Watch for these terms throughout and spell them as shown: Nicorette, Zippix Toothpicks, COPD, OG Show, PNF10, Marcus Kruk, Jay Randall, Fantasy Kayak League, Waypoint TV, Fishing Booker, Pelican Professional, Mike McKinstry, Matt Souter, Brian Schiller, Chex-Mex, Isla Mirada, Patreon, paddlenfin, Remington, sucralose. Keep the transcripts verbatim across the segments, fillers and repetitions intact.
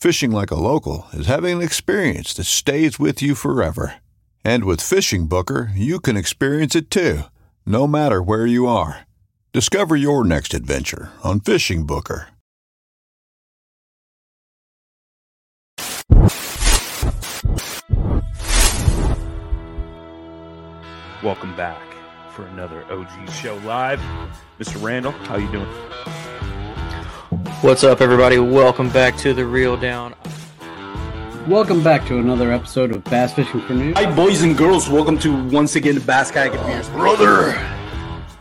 Fishing like a local is having an experience that stays with you forever. And with Fishing Booker, you can experience it too, no matter where you are. Discover your next adventure on Fishing Booker. Welcome back for another O G Show Live. Mister Randall, how you doing? What's up, everybody? Welcome back to The Reel Down. Welcome back to another episode of Bass Fishing for News. Hi, boys and girls. Welcome to, once again, the Bass Kayak League. Brother!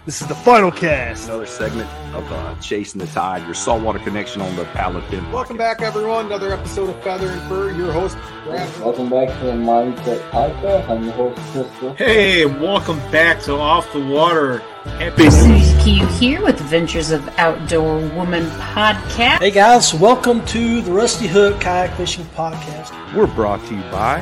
This is the final cast. Another segment of uh, Chasing the Tide, your saltwater connection on the Pelican. Welcome back, everyone. Another episode of Feather and Fur, your host, Brad. Welcome back to the Mindset Podcast. I'm your host, Crystal. Hey, and welcome back to Off the Water. Susie Q here with Adventures of Outdoor Woman Podcast. Hey guys, welcome to the Rusty Hook Kayak Fishing Podcast. We're brought to you by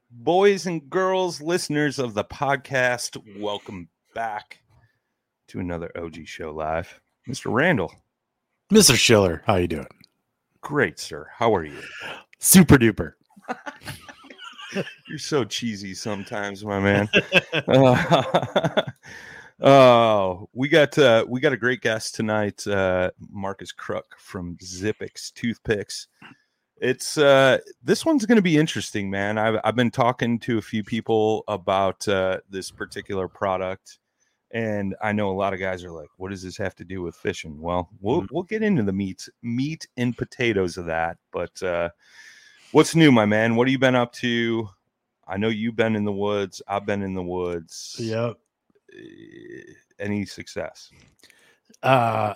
boys and girls, listeners of the podcast, welcome back to another O G Show Live. Mister Randall. Mister Schiller, how you doing? Great, sir. How are you? Super duper. You're so cheesy sometimes, my man. uh, Oh, we got uh, we got a great guest tonight, uh, Marcus Kruk from Zippix Toothpicks. It's uh, this one's going to be interesting, man. I've I've been talking to a few people about uh, this particular product, and I know a lot of guys are like, "What does this have to do with fishing?" Well, we'll mm-hmm. we'll get into the meat meat and potatoes of that. But uh, what's new, my man? What have you been up to? I know you've been in the woods. I've been in the woods. Yep. Any success? Uh,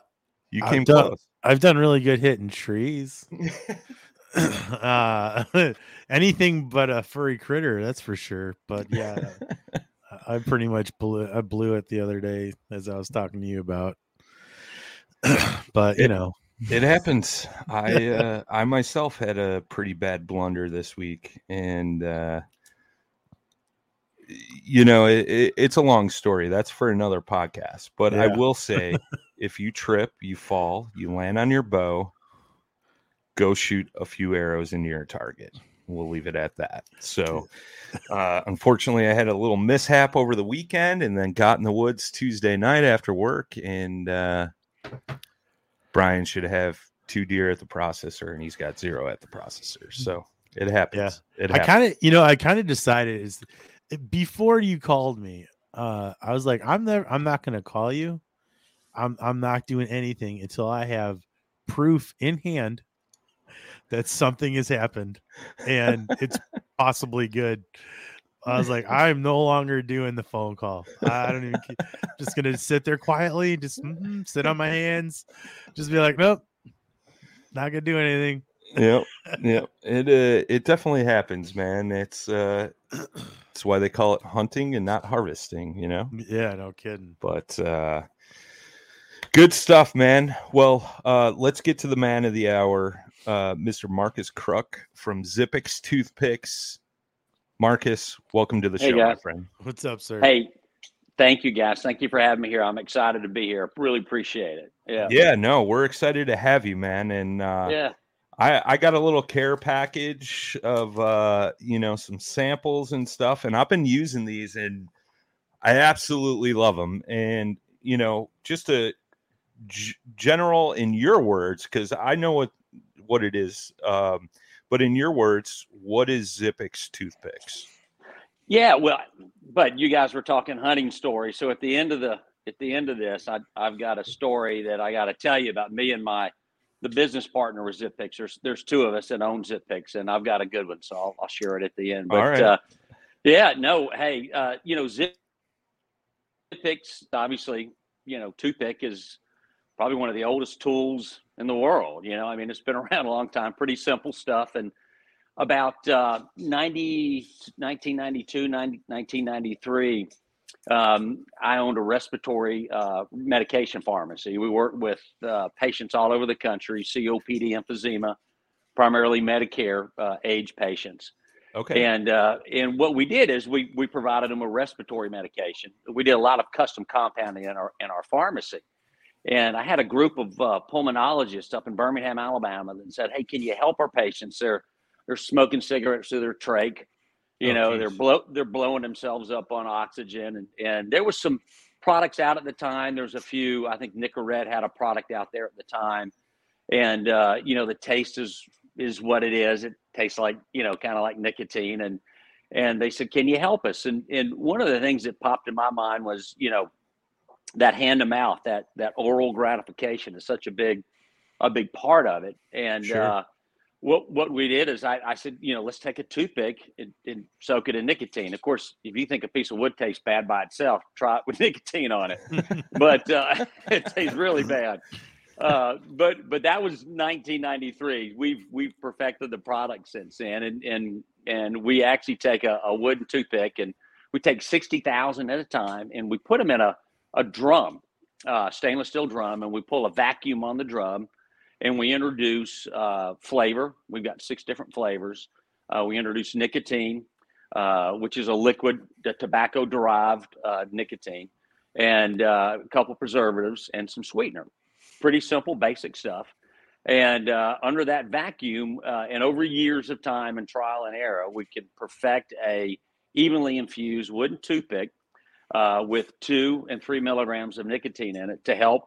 you came I've done, close. I've done really good hitting trees. uh, anything but a furry critter, that's for sure. But yeah, I pretty much blew. I blew it the other day, as I was talking to you about. But you it, know, it happens. I uh, I myself had a pretty bad blunder this week, and. Uh, You know, it, it, it's a long story. That's for another podcast. But yeah. I will say, if you trip, you fall, you land on your bow, go shoot a few arrows into your target. We'll leave it at that. So, uh, unfortunately, I had a little mishap over the weekend and then got in the woods Tuesday night after work. And uh, Brian should have two deer at the processor, and he's got zero at the processor. So, it happens. Yeah. It happens. I kind of, you know, I kind of decided is. Before you called me, uh, I was like, I'm never, I'm not going to call you. I'm I'm not doing anything until I have proof in hand that something has happened and it's possibly good. I was like, I'm no longer doing the phone call. I don't even keep, just gonna sit there quietly, just mm-hmm, sit on my hands, just be like, nope, not gonna do anything. Yep, yep. It uh, it definitely happens, man. It's uh, it's why they call it hunting and not harvesting, you know. Yeah, no kidding. But uh, good stuff, man. Well, uh, let's get to the man of the hour, uh, Mister Marcus Kruk from Zippix Toothpicks. Marcus, welcome to the hey show, guys. My friend. What's up, sir? Hey, thank you, guys. Thank you for having me here. I'm excited to be here. Really appreciate it. Yeah, yeah. No, we're excited to have you, man. And uh, yeah, I, I got a little care package of uh, you know, some samples and stuff, and I've been using these, and I absolutely love them. And you know, just a g- general in your words, because I know what what it is. Um, But in your words, what is Zippix Toothpicks? Yeah, well, but you guys were talking hunting stories. So at the end of the at the end of this, I, I've got a story that I got to tell you about me and my the business partner with Zippix. There's there's two of us that own Zippix, and I've got a good one, so I'll, I'll share it at the end. But all right. uh, yeah, no, hey, uh, you know, Zippix, obviously, you know, toothpick is probably one of the oldest tools in the world. You know, I mean, it's been around a long time, pretty simple stuff. And about uh, ninety, nineteen ninety-two, ninety, nineteen ninety-three, um, I owned a respiratory uh, medication pharmacy. We worked with uh, patients all over the country, C O P D, emphysema, primarily Medicare uh, age patients. Okay. And uh, and what we did is we we provided them a respiratory medication. We did a lot of custom compounding in our in our pharmacy. And I had a group of uh, pulmonologists up in Birmingham, Alabama, that said, "Hey, can you help our patients? They're they're smoking cigarettes through their trach, you oh, know, geez. they're blow they're blowing themselves up on oxygen." And and there was some products out at the time. There was a few. I think Nicorette had a product out there at the time. And uh, you know, the taste is is what it is. It tastes like, you know, kind of like nicotine. And and they said, "Can you help us?" And and one of the things that popped in my mind was, you know, that hand to mouth, that, that oral gratification is such a big, a big part of it. And sure. uh, what, what we did is I, I said, you know, let's take a toothpick and, and soak it in nicotine. Of course, if you think a piece of wood tastes bad by itself, try it with nicotine on it, but uh, it tastes really bad. Uh, but, but that was nineteen ninety-three. We've, we've perfected the product since then. And, and, and we actually take a, a wooden toothpick, and we take sixty thousand at a time, and we put them in a, a drum, uh, stainless steel drum, and we pull a vacuum on the drum, and we introduce uh, flavor. We've got six different flavors. Uh, we introduce nicotine, uh, which is a liquid, tobacco-derived uh, nicotine, and uh, a couple preservatives and some sweetener. Pretty simple, basic stuff. And uh, under that vacuum, uh, and over years of time and trial and error, we can perfect a evenly infused wooden toothpick Uh, with two and three milligrams of nicotine in it to help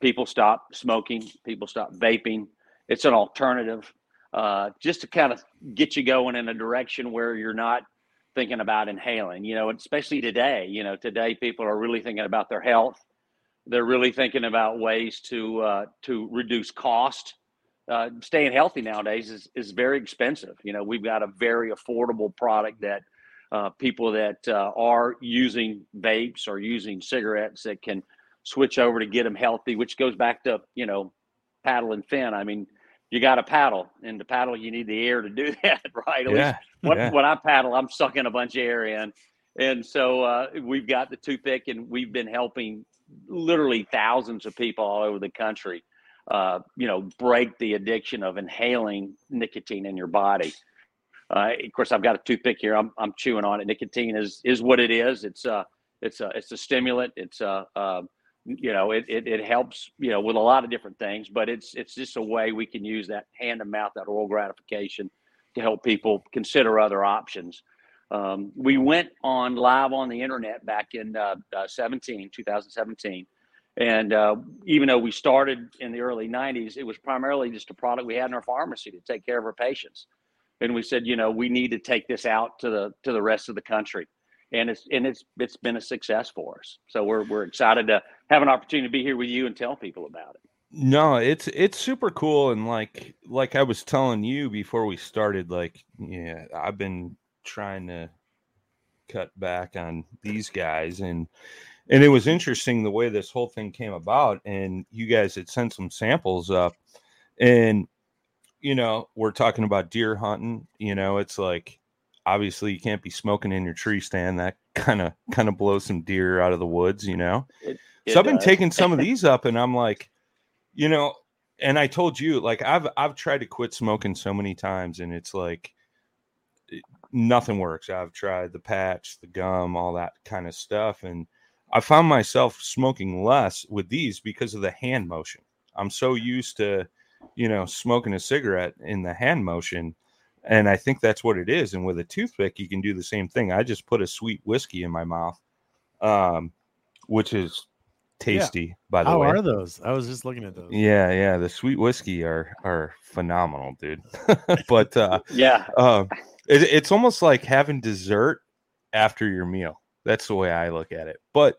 people stop smoking, people stop vaping. It's an alternative uh, just to kind of get you going in a direction where you're not thinking about inhaling, you know, especially today. You know, today people are really thinking about their health. They're really thinking about ways to uh, to reduce cost. Uh, staying healthy nowadays is, is very expensive. You know, we've got a very affordable product that Uh, people that uh, are using vapes or using cigarettes that can switch over to get them healthy, which goes back to, you know, paddle and fin. I mean, you got to paddle, and to paddle, you need the air to do that, right? At yeah, least when, yeah. when I paddle, I'm sucking a bunch of air in. And so uh, we've got the toothpick, and we've been helping literally thousands of people all over the country, uh, you know, break the addiction of inhaling nicotine in your body. Uh, of course, I've got a toothpick here. I'm I'm chewing on it. Nicotine is, is what it is. It's a uh, it's a uh, it's a stimulant. It's a uh, uh, you know it, it it helps you know with a lot of different things. But it's it's just a way we can use that hand to mouth, that oral gratification, to help people consider other options. Um, we went on live on the internet back in uh, uh, seventeen, twenty seventeen, and uh, even though we started in the early nineties, it was primarily just a product we had in our pharmacy to take care of our patients. And we said, you know, we need to take this out to the to the rest of the country, and it's and it's it's been a success for us. So we're we're excited to have an opportunity to be here with you and tell people about it. No, it's it's super cool, and like like I was telling you before we started, like yeah, I've been trying to cut back on these guys. And and it was interesting the way this whole thing came about. And you guys had sent some samples up. And, you know, we're talking about deer hunting. You know, it's like, obviously you can't be smoking in your tree stand. That kind of kind of blows some deer out of the woods, you know. It, it so I've been does. taking some of these up, and I'm like, you know, and I told you, like, I've I've tried to quit smoking so many times, and it's like it, nothing works. I've tried the patch, the gum, all that kind of stuff, and I found myself smoking less with these because of the hand motion. I'm so used to, you know, smoking a cigarette in the hand motion. And I think that's what it is. And with a toothpick, you can do the same thing. I just put a sweet whiskey in my mouth, um, which is tasty, yeah. by the How way. How are those? I was just looking at those. Yeah, yeah. The sweet whiskey are are phenomenal, dude. But uh, yeah, uh, it, it's almost like having dessert after your meal. That's the way I look at it. But,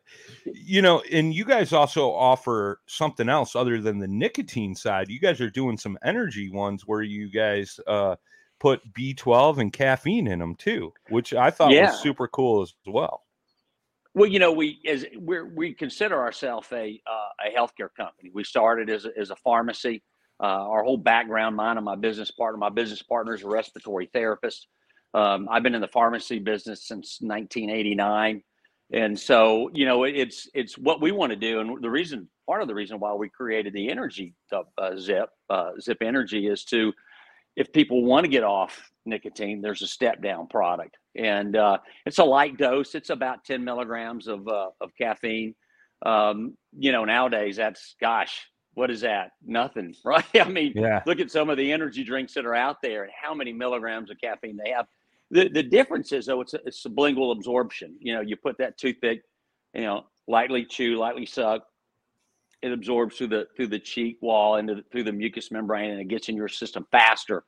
you know, and you guys also offer something else other than the nicotine side. You guys are doing some energy ones where you guys uh, – put B twelve and caffeine in them too, which I thought yeah. was super cool as well. Well, you know, we as we we consider ourselves a uh, a healthcare company. We started as a, as a pharmacy. Uh, our whole background, mine and my business partner, my business partner is a respiratory therapist. Um, I've been in the pharmacy business since nineteen eighty-nine, and so you know, it, it's it's what we want to do. And the reason, part of the reason why we created the energy uh, Zip uh, Zip Energy is to, if people want to get off nicotine, there's a step down product, and uh, it's a light dose. It's about ten milligrams of uh, of caffeine. Um, you know, nowadays that's, gosh, what is that? Nothing, right? I mean, yeah. Look at some of the energy drinks that are out there and how many milligrams of caffeine they have. The the difference is, though, it's, a, it's sublingual absorption. You know, you put that toothpick, you know, lightly chew, lightly suck. It absorbs through the through the cheek wall into the, through the mucous membrane, and it gets in your system faster.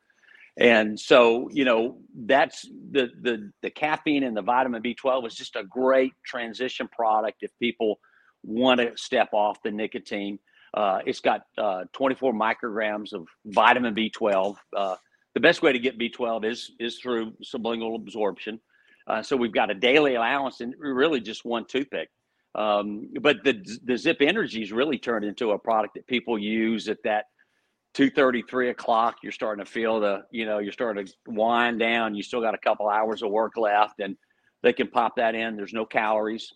And so, you know, that's the the the caffeine and the vitamin B twelve is just a great transition product if people want to step off the nicotine. Uh, it's got uh, twenty-four micrograms of vitamin B twelve. Uh, the best way to get B twelve is is through sublingual absorption. Uh, so we've got a daily allowance and really just one toothpick. Um, but the the Zip Energy's really turned into a product that people use at that two thirty, three o'clock. You're starting to feel the, you know, you're starting to wind down. You still got a couple hours of work left, and they can pop that in. There's no calories.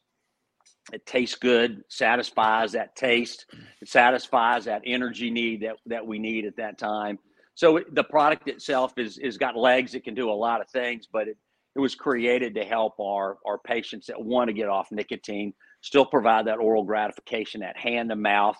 It tastes good, satisfies that taste. It satisfies that energy need that, that we need at that time. So it, the product itself is is got legs. It can do a lot of things, but it, it was created to help our, our patients that want to get off nicotine, still provide that oral gratification, that hand to mouth,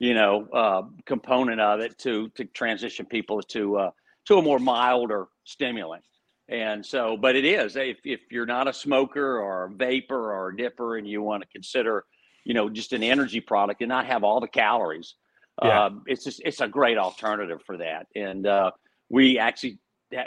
you know, uh, component of it to, to transition people to, uh, to a more milder stimulant. And so, but it is, if, if you're not a smoker or a vapor or a dipper and you want to consider, you know, just an energy product and not have all the calories, yeah. um, it's just, it's a great alternative for that. And, uh, we actually,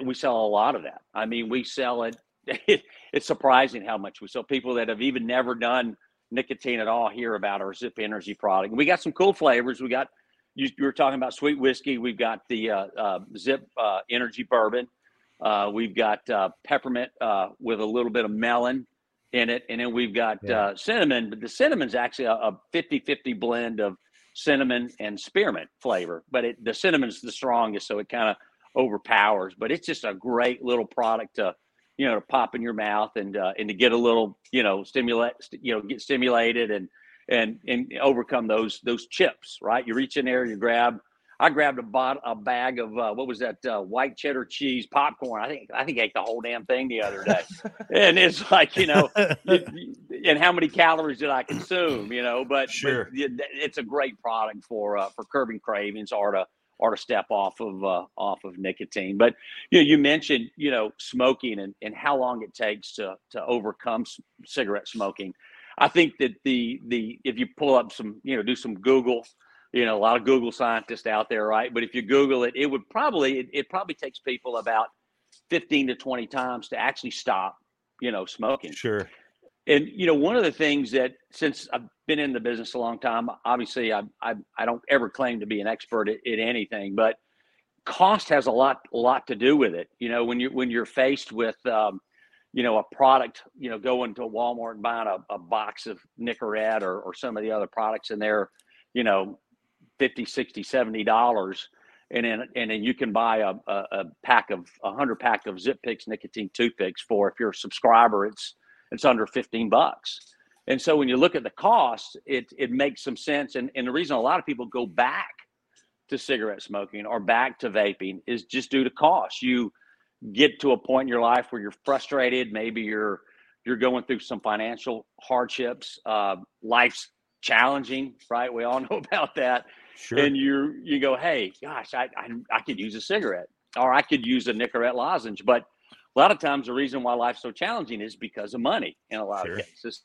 we sell a lot of that. I mean, we sell it, it it's surprising how much we sell. People that have even never done nicotine at all hear about our Zip Energy product. We got some cool flavors. We got, you, you were talking about sweet whiskey. We've got the uh, uh, Zip uh, Energy Bourbon. Uh, we've got uh, peppermint uh, with a little bit of melon in it. And then we've got yeah. uh, cinnamon, but the cinnamon's actually a, a fifty-fifty blend of cinnamon and spearmint flavor, but it, the cinnamon's the strongest. So it kind of overpowers, but it's just a great little product to, you know, to pop in your mouth and uh, and to get a little, you know, stimulate, st- you know, get stimulated and and and overcome those those chips, right? You reach in there, you grab. I grabbed a bot- a bag of uh, what was that uh, white cheddar cheese popcorn. I think I think I ate the whole damn thing the other day, and it's like, you know, it, and how many calories did I consume? You know, but, sure. but it, it's a great product for uh, for curbing cravings or to or to step off of uh, off of nicotine. But you know, you mentioned, you know, smoking and, and how long it takes to to overcome c- cigarette smoking. I think that the the if you pull up some, you know, do some Google, you know, a lot of Google scientists out there, right? But if you Google it, it would probably it, it probably takes people about fifteen to twenty times to actually stop, you know, smoking. Sure. And, you know, one of the things that, since I've been in the business a long time, obviously I I, I don't ever claim to be an expert at, at anything, but cost has a lot, a lot to do with it. You know, when you when you're faced with, um, you know, a product, you know, going to Walmart and buying a, a box of Nicorette or, or some of the other products, and they're, you know, fifty, sixty, seventy dollars. And then, and then you can buy a, a, a pack of a hundred pack of Zippix nicotine toothpicks for, if you're a subscriber, it's, it's under fifteen bucks. And so when you look at the cost, it, it makes some sense. And, and the reason a lot of people go back to cigarette smoking or back to vaping is just due to cost. You get to a point in your life where you're frustrated. Maybe you're, you're going through some financial hardships. Uh, life's challenging, right? We all know about that. Sure. And you, you go, hey, gosh, I, I, I could use a cigarette, or I could use a Nicorette lozenge. But a lot of times the reason why life's so challenging is because of money in a lot sure. of cases.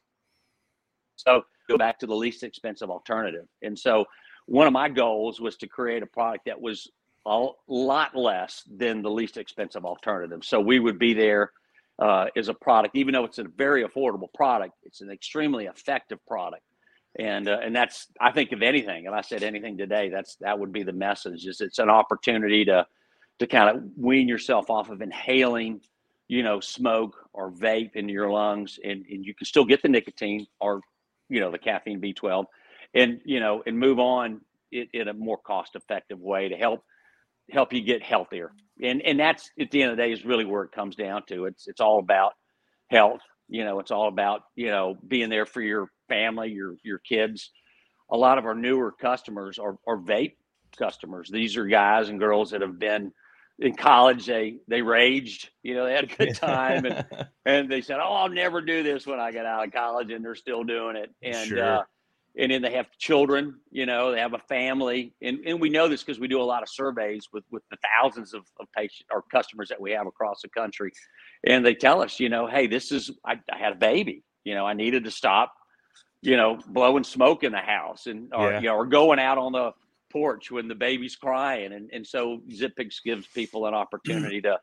So go back to the least expensive alternative. And so one of my goals was to create a product that was a lot less than the least expensive alternative. So we would be there uh, as a product, even though it's a very affordable product, it's an extremely effective product. And uh, and that's, I think, if anything, if I said anything today, that's that would be the message, is it's an opportunity to to kind of wean yourself off of inhaling, you know, smoke or vape into your lungs, and, and you can still get the nicotine or, you know, the caffeine B twelve, and, you know, and move on in, in a more cost effective way to help help you get healthier. And and that's, at the end of the day, is really where it comes down to. It's it's all about health. You know, it's all about, you know, being there for your family, your your kids. A lot of our newer customers are, are vape customers. These are guys and girls that have been in college. They they raged, you know, they had a good time, and and they said, oh, I'll never do this when I get out of college, and they're still doing it. And sure. uh and then they have children, you know, they have a family. And and we know this because we do a lot of surveys with, with the thousands of, of patients or customers that we have across the country. And they tell us, you know, hey, this is, I, I had a baby, you know, I needed to stop, you know, blowing smoke in the house, and or, yeah. you know, or going out on the porch when the baby's crying. And and so Zippix gives people an opportunity to,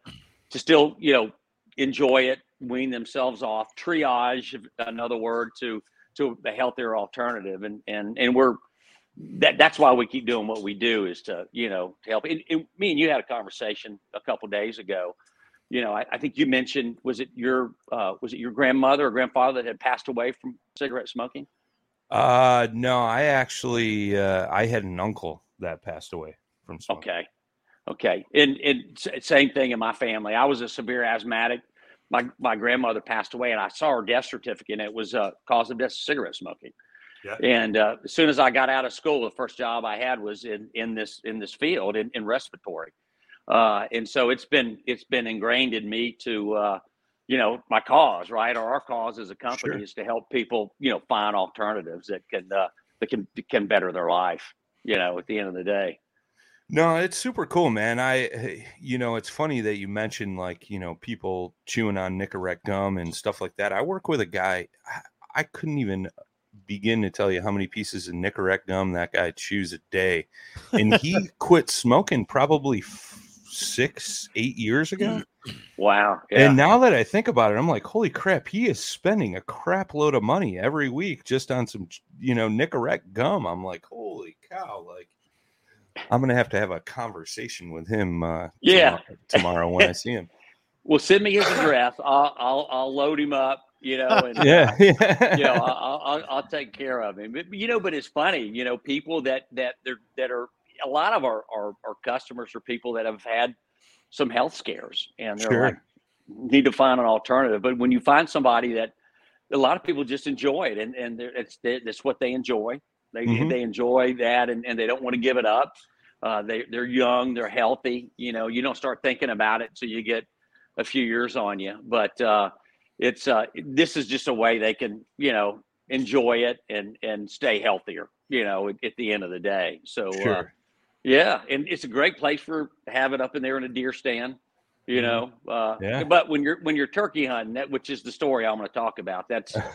to still, you know, enjoy it, wean themselves off, triage, another word, to, to a healthier alternative. And, and, and we're, that that's why we keep doing what we do, is to, you know, to help. And, and me and you had a conversation a couple of days ago. You know, I, I think you mentioned, was it your, uh, was it your grandmother or grandfather that had passed away from cigarette smoking? Uh, no, I actually, uh, I had an uncle that passed away from smoking. Okay. Okay. And, and same thing in my family. I was a severe asthmatic. My my grandmother passed away, and I saw her death certificate, and it was uh, cause of death, cigarette smoking. Yeah. And uh, as soon as I got out of school, the first job I had was in, in this in this field in, in respiratory, uh, and so it's been it's been ingrained in me to, uh, you know, my cause, right, or our cause as a company, sure. is to help people, you know, find alternatives that can uh, that can can better their life, you know, at the end of the day. No, it's super cool, man. I, you know, it's funny that you mentioned, like, you know, people chewing on Nicorette gum and stuff like that. I work with a guy, I couldn't even begin to tell you how many pieces of Nicorette gum that guy chews a day. And he quit smoking probably f- six, eight years ago. Wow. Yeah. And now that I think about it, I'm like, holy crap, he is spending a crap load of money every week just on some, you know, Nicorette gum. I'm like, holy cow, like. I'm going to have to have a conversation with him uh, yeah. tomorrow, tomorrow when I see him. Well, send me his address. I'll I'll, I'll load him up, you know, and yeah. uh, you know, I'll, I'll I'll take care of him. But, you know, but it's funny, you know, people that that they're, that are a lot of our, our our customers are people that have had some health scares, and they're sure. like, need to find an alternative. But when you find somebody that a lot of people just enjoy it, and and it's that's what they enjoy. They mm-hmm. they enjoy that, and, and they don't want to give it up. Uh, they, they're young, they're healthy. You know, you don't start thinking about it till you get a few years on you. But uh, it's uh, this is just a way they can, you know, enjoy it and, and stay healthier, you know, at, at the end of the day. So, sure. uh, yeah, and it's a great place for having up in there in a deer stand, you know. Uh, yeah. But when you're when you're turkey hunting, that, which is the story I'm going to talk about, that's –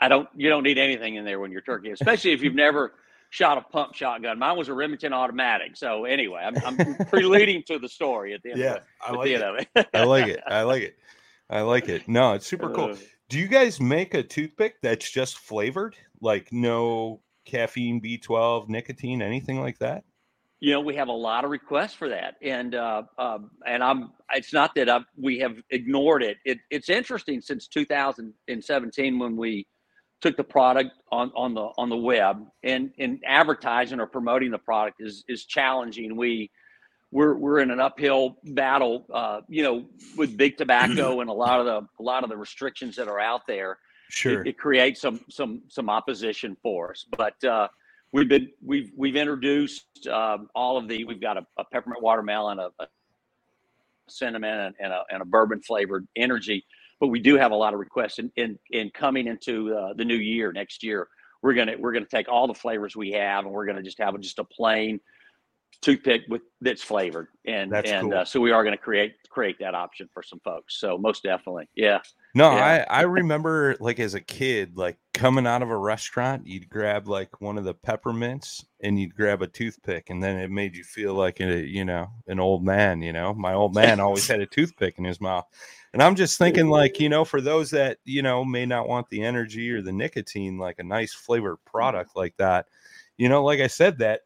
I don't, you don't need anything in there when you're turkey, especially if you've never shot a pump shotgun. Mine was a Remington automatic. So anyway, I'm, I'm preluding to the story at the end, yeah, of, I like the end of it. I like it. I like it. I like it. No, it's super cool. Do you guys make a toothpick that's just flavored? Like no caffeine, B twelve, nicotine, anything like that? you know, we have a lot of requests for that. And, uh, um, and I'm, it's not that I've, we have ignored it. it. It's interesting since two thousand seventeen, when we took the product on, on the, on the web, and, and advertising or promoting the product is, is challenging. We, we're, we're in an uphill battle, uh, you know, with big tobacco and a lot of the, a lot of the restrictions that are out there. Sure. It, it creates some, some, some opposition for us, but, uh, We've been we've we've introduced um, all of the we've got a, a peppermint watermelon, a, a cinnamon, and, and a and a bourbon flavored energy, but we do have a lot of requests. And in, in, in coming into uh, the new year next year, we're gonna we're gonna take all the flavors we have, and we're gonna just have just a plain toothpick with that's flavored. And that's and cool. uh, so we are gonna create create that option for some folks. So most definitely, yeah. No, yeah. I, I remember like as a kid, like coming out of a restaurant, you'd grab like one of the peppermints and you'd grab a toothpick, and then it made you feel like, a, you know, an old man, you know, my old man always had a toothpick in his mouth. And I'm just thinking like, you know, for those that, you know, may not want the energy or the nicotine, like a nice flavored product like that, you know, like I said, that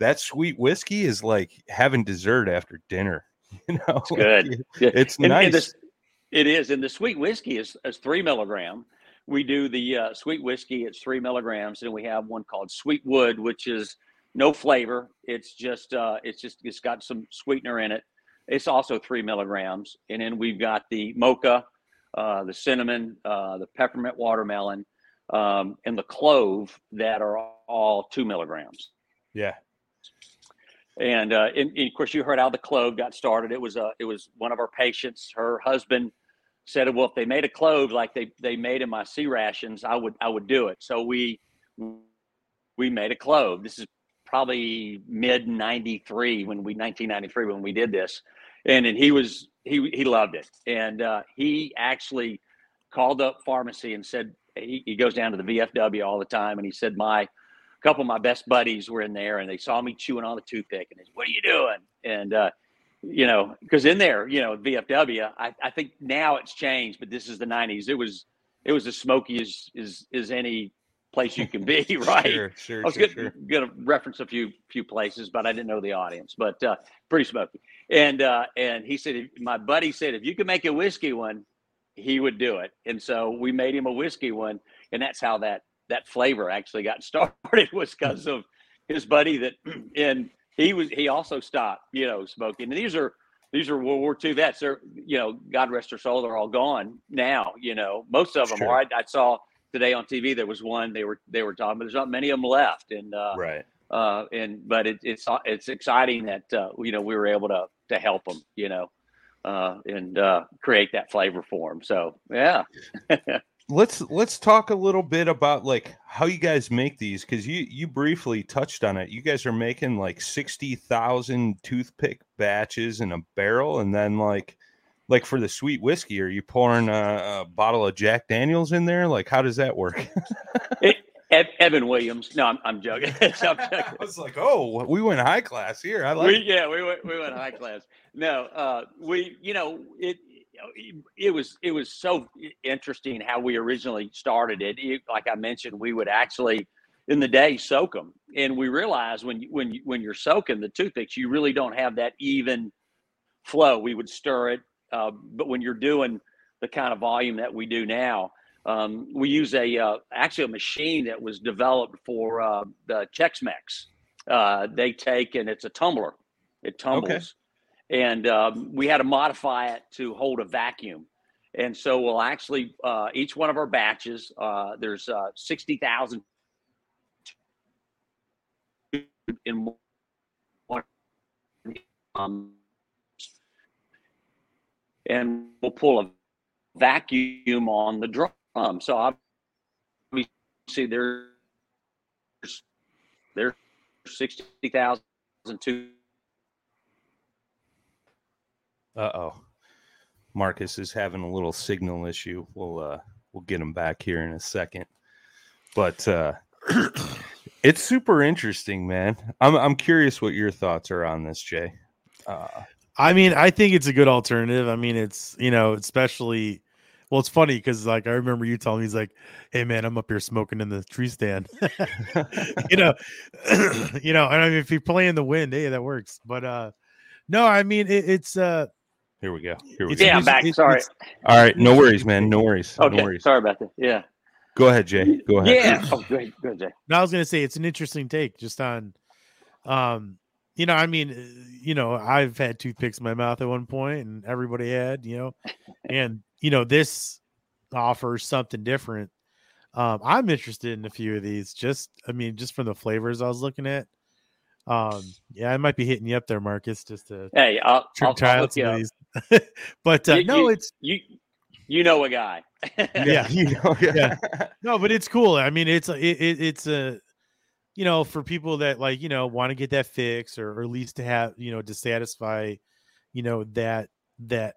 that sweet whiskey is like having dessert after dinner, you know, it's good. It's and, nice. And this- It is, and the sweet whiskey is, is three milligram. We do the uh, sweet whiskey; it's three milligrams, and we have one called Sweet Wood, which is no flavor. It's just, uh, it's just, it's got some sweetener in it. It's also three milligrams, and then we've got the mocha, uh, the cinnamon, uh, the peppermint watermelon, um, and the clove that are all two milligrams. Yeah. And, uh, and, and of course, you heard how the clove got started. It was a, uh, it was one of our patients. Her husband said, well, if they made a clove like they, they made in my sea rations, I would I would do it. So we we made a clove. This is probably mid ninety-three when we nineteen ninety-three when we did this, and and he was he he loved it. And uh, he actually called up pharmacy and said he, he goes down to the V F W all the time, and he said my a couple of my best buddies were in there, and they saw me chewing on the toothpick, and they said, "What are you doing?" And uh, you know, because in there, you know, V F W, I, I think now it's changed, but this is the nineties. It was, it was as smoky as, as, as any place you can be, right? Sure, sure, I was sure, gonna, sure. gonna reference a few, few places, but I didn't know the audience, but uh, pretty smoky. And, uh, and he said, my buddy said, if you could make a whiskey one, he would do it. And so we made him a whiskey one. And that's how that, that flavor actually got started, was because of his buddy that in, He was. He also stopped, you know, smoking. And these are these are World War Two vets. They're, you know, God rest their soul, they're all gone now. You know, most of them sure. are. I, I saw today on T V there was one. They were they were talking, but there's not many of them left. And uh, right. Uh, and but it, it's it's exciting that uh, you know, we were able to to help them. You know, uh, and uh, create that flavor for them. So yeah. Let's let's talk a little bit about like how you guys make these, because you, you briefly touched on it. You guys are making like sixty thousand toothpick batches in a barrel, and then like like for the sweet whiskey, are you pouring a, a bottle of Jack Daniels in there? Like, how does that work? it, Evan Williams. No, I'm, I'm joking. I'm joking. I was like, oh, we went high class here. I like. We, yeah, we went we went high class. No, uh, we you know it. It was it was so interesting how we originally started it. it. Like I mentioned, we would actually in the day soak them, and we realized when you, when you, when you're soaking the toothpicks, you really don't have that even flow. We would stir it, uh, but when you're doing the kind of volume that we do now, um, we use a uh, actually a machine that was developed for uh, the Chex-Mex. Uh, they take and it's a tumbler. It tumbles. Okay. And um, we had to modify it to hold a vacuum. And so we'll actually, uh, each one of our batches, uh, there's uh, sixty thousand in one. Um, and we'll pull a vacuum on the drum. So obviously there's, there's sixty thousand two. Uh-oh. Marcus is having a little signal issue. We'll uh we'll get him back here in a second. But uh it's super interesting, man. I'm I'm curious what your thoughts are on this, Jay. Uh I mean, I think it's a good alternative. I mean, it's, you know, especially Well, it's funny because, like, I remember you telling me, he's like, hey, man, I'm up here smoking in the tree stand. you know, you know, and I mean, if you play in the wind, hey, that works. But, uh, no, I mean, it, it's, uh, here we go. Here we go. Yeah, I'm back. It's, sorry. It's, all right. No worries, man. No worries. Okay. No worries. Sorry about that. Yeah. Go ahead, Jay. Go ahead. Yeah. Oh, great. Good, Jay. Now, I was going to say, it's an interesting take just on, um, you know, I mean, you know, I've had toothpicks in my mouth at one point, and everybody had, you know, and, you know, this offers something different. Um, I'm interested in a few of these. Just, I mean, just from the flavors I was looking at. Um, yeah, I might be hitting you up there, Marcus, just to hey, I'll, I'll, try I'll out some of these. But uh, you, no, you, it's you. You know a guy. yeah, you know. Yeah. No, but it's cool. I mean, it's it, it, it's a you know for people that like you know want to get that fix or, or at least to have you know to satisfy you know that that.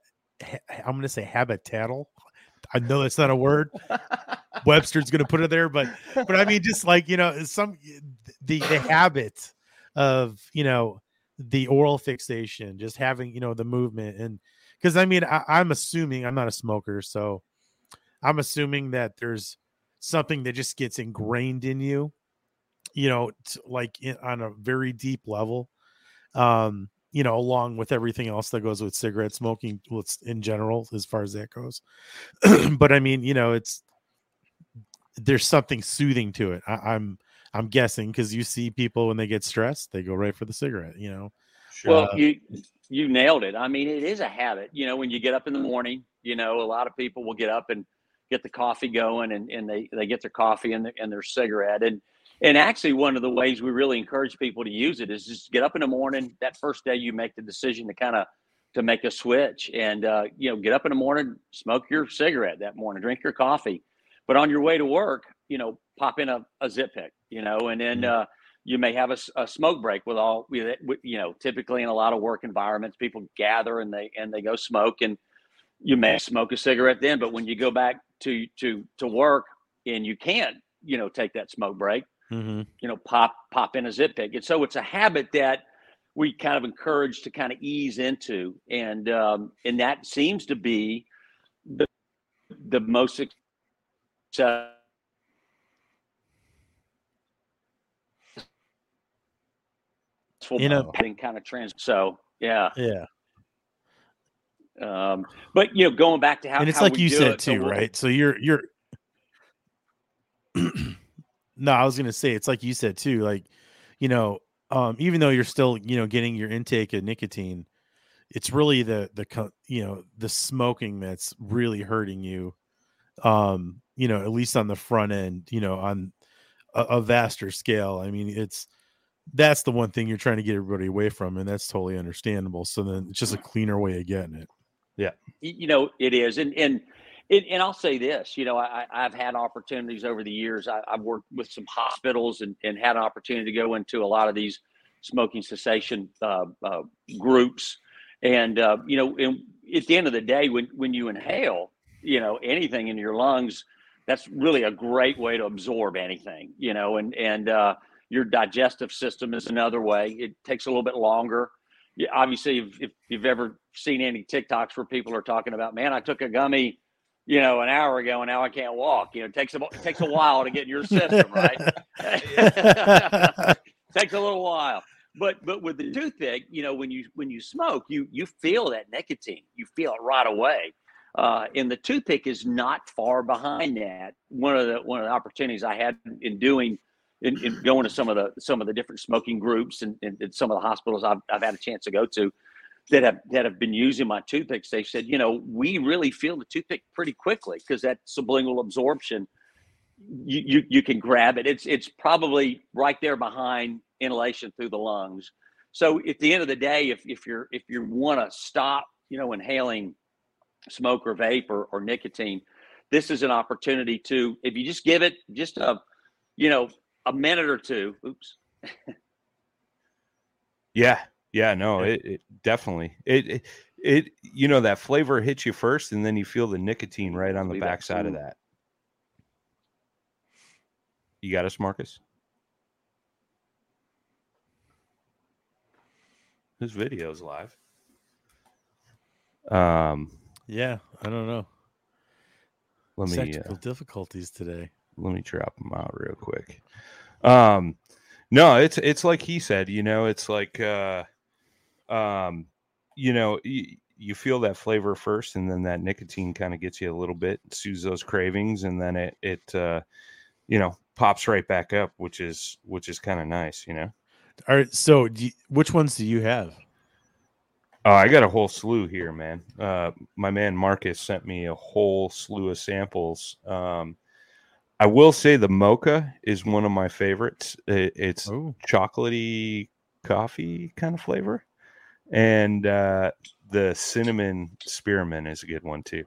I'm going to say habitatal. I know that's not a word. Webster's going to put it there, but, but I mean, just like, you know, some, the, the habit of, you know, the oral fixation, just having, you know, the movement. And cause I mean, I, I'm assuming I'm not a smoker, so I'm assuming that there's something that just gets ingrained in you, you know, t- like in, on a very deep level. Um, you know, along with everything else that goes with cigarette smoking in general, as far as that goes. But I mean, you know, it's, there's something soothing to it. I, I'm, I'm guessing. Cause you see people when they get stressed, they go right for the cigarette, you know? Sure. Well, uh, you, you nailed it. I mean, it is a habit, you know, when you get up in the morning, you know, a lot of people will get up and get the coffee going and, and they, they get their coffee and their, and their cigarette. And, And actually, one of the ways we really encourage people to use it is just get up in the morning. That first day, you make the decision to kind of to make a switch, and uh, you know, get up in the morning, smoke your cigarette that morning, drink your coffee. But on your way to work, you know, pop in a, a Zippix, you know, and then uh, you may have a, a smoke break with all you know. Typically, in a lot of work environments, people gather and they and they go smoke, and you may smoke a cigarette then. But when you go back to to to work and you can't, you know, take that smoke break. Mm-hmm. You know, pop pop in a Zippix, and so it's a habit that we kind of encourage to kind of ease into, and um, and that seems to be the the most successful you know kind of trans. So yeah, yeah. Um, but you know, going back to how and it's how like we you said it, too, so we'll, right? So you're you're. No, I was going to say, it's like you said, too, like, you know, um, even though you're still, you know, getting your intake of nicotine, it's really the, the, you know, the smoking that's really hurting you, um, you know, at least on the front end, you know, on a, a vaster scale. I mean, it's, that's the one thing you're trying to get everybody away from, and that's totally understandable. So then it's just a cleaner way of getting it. Yeah. You know, it is. And, and, And, and I'll say this, you know, I, I've had opportunities over the years. I, I've worked with some hospitals and, and had an opportunity to go into a lot of these smoking cessation uh, uh, groups. And, uh, you know, and at the end of the day, when, when you inhale, you know, anything in your lungs, that's really a great way to absorb anything, you know, and, and uh, your digestive system is another way. It takes a little bit longer. Yeah, obviously, if, if you've ever seen any TikToks where people are talking about, man, I took a gummy, you know, an hour ago, and now I can't walk. You know, it takes a it takes a while to get in your system, right? Takes a little while, but but with the toothpick, you know, when you when you smoke, you you feel that nicotine, you feel it right away, uh, and the toothpick is not far behind that. One of the one of the opportunities I had in doing, in, in going to some of the some of the different smoking groups and, and, and some of the hospitals I've I've had a chance to go to, that have that have been using my toothpicks, they said, you know, we really feel the toothpick pretty quickly because that sublingual absorption, you, you you can grab it. It's it's probably right there behind inhalation through the lungs. So at the end of the day, if if you're if you want to stop, you know, inhaling smoke or vape or, or nicotine, this is an opportunity to, if you just give it just a, you know, a minute or two. Oops. Yeah. Yeah, no, it, it definitely it, it it you know, that flavor hits you first, and then you feel the nicotine right on the backside of that. You got us, Marcus? This video's live. Um, yeah, I don't know. Let me technical uh, difficulties today. Let me drop them out real quick. Um, no, it's it's like he said. You know, it's like, uh, um, you know, y- you feel that flavor first, and then that nicotine kind of gets you a little bit, soothes those cravings, and then it it uh, you know, pops right back up, which is which is kind of nice, you know. All right, so do you, which ones do you have? Oh, I got a whole slew here, man. Uh, my man Marcus sent me a whole slew of samples. Um, I will say the mocha is one of my favorites. It, it's Ooh. chocolatey coffee kind of flavor. And uh, the cinnamon spearmint is a good one, too.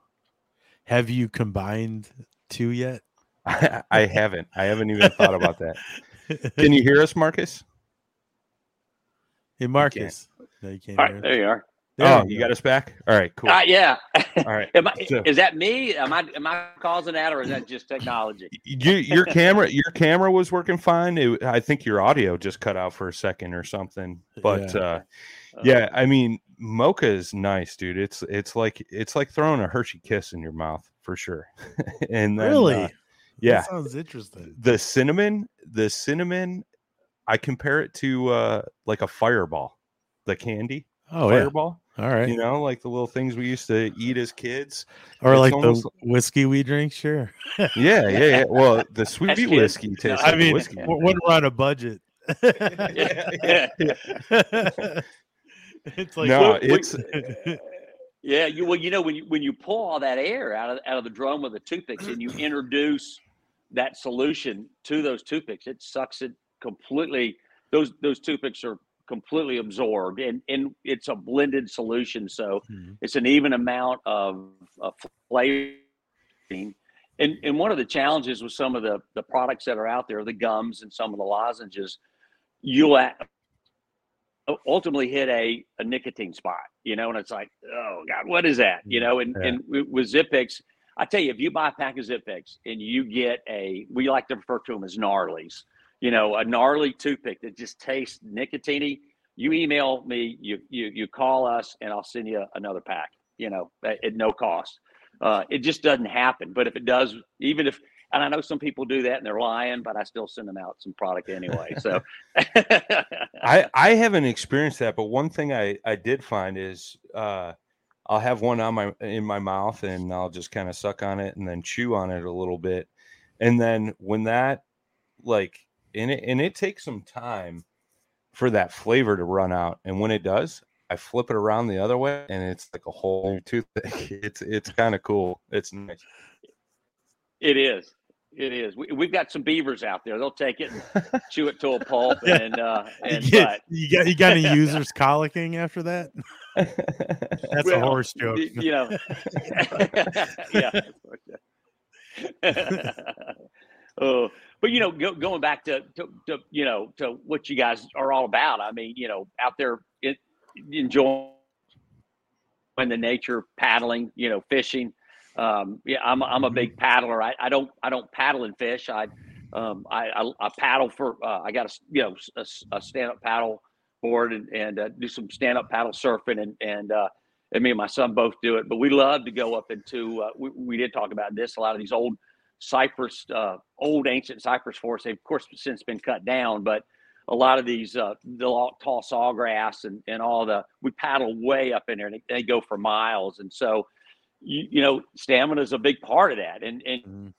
Have you combined two yet? I, I haven't. I haven't even thought about that. Can you hear us, Marcus? Hey, Marcus. No, you can't. All right, there you are. There oh, you go. Got us back? All right, cool. Uh, yeah. All right. Am I, so, is that me? Am I am I causing that, or is that just technology? You, your camera, your camera was working fine. It, I think your audio just cut out for a second or something. But yeah, uh, yeah I mean, mocha is nice, dude. It's it's like it's like throwing a Hershey Kiss in your mouth for sure. And then, really, uh, yeah, that sounds interesting. The cinnamon, the cinnamon, I compare it to uh, like a Fireball. The candy, oh, Fireball. Yeah. All right. You know, like the little things we used to eat as kids. Or it's like almost the whiskey we drink, sure. yeah, yeah, yeah. Well, the sweet beet whiskey tastes no, like I mean, whiskey. When we're on a budget. yeah, yeah, yeah. It's like, no, what, it's... What, yeah, you, well, you know, when you, when you pull all that air out of, out of the drum with the toothpicks and you introduce that solution to those toothpicks, it sucks it completely. Those, those toothpicks are completely absorbed, and, and it's a blended solution, so mm-hmm. it's an even amount of, of flavor. And and one of the challenges with some of the, the products that are out there, the gums and some of the lozenges, you'll ultimately hit a, a nicotine spot, you know, and it's like, oh God, what is that, you know? And yeah. and with Zippix, I tell you, if you buy a pack of Zippix and you get a, we like to refer to them as gnarlies. You know, a gnarly toothpick that just tastes nicotine-y, you email me, you you you call us, and I'll send you another pack, you know, at, at no cost. Uh, it just doesn't happen. But if it does, even if – and I know some people do that and they're lying, but I still send them out some product anyway. So I, I haven't experienced that, but one thing I, I did find is uh, I'll have one on my in my mouth, and I'll just kind of suck on it and then chew on it a little bit. And then when that, like – And it, and it takes some time for that flavor to run out. And when it does, I flip it around the other way, and it's like a whole new toothpick. It's it's kind of cool. It's nice. It is. It is. We, we've got some beavers out there. They'll take it, and chew it to a pulp, and uh, and you, get, you got you got any users colicking after that? That's well, a horse joke, you know. yeah. Oh. But, you know, go, going back to, to, to, you know, to what you guys are all about. I mean, you know, out there it, enjoying the nature, paddling, you know, fishing. Um, yeah, I'm, I'm a big paddler. I, I don't, I don't paddle and fish. I, um, I, I, I paddle for, uh, I got a, you know, a, a stand-up paddle board and, and uh, do some stand-up paddle surfing and, and, uh, and me and my son both do it, but we love to go up into, uh, we, we did talk about this, a lot of these old cypress, uh, old ancient cypress forests. They've, of course, since been cut down, but a lot of these, uh, the tall sawgrass and, and all the, we paddle way up in there, and they, they go for miles. And so, you, you know, stamina is a big part of that. And, and, mm.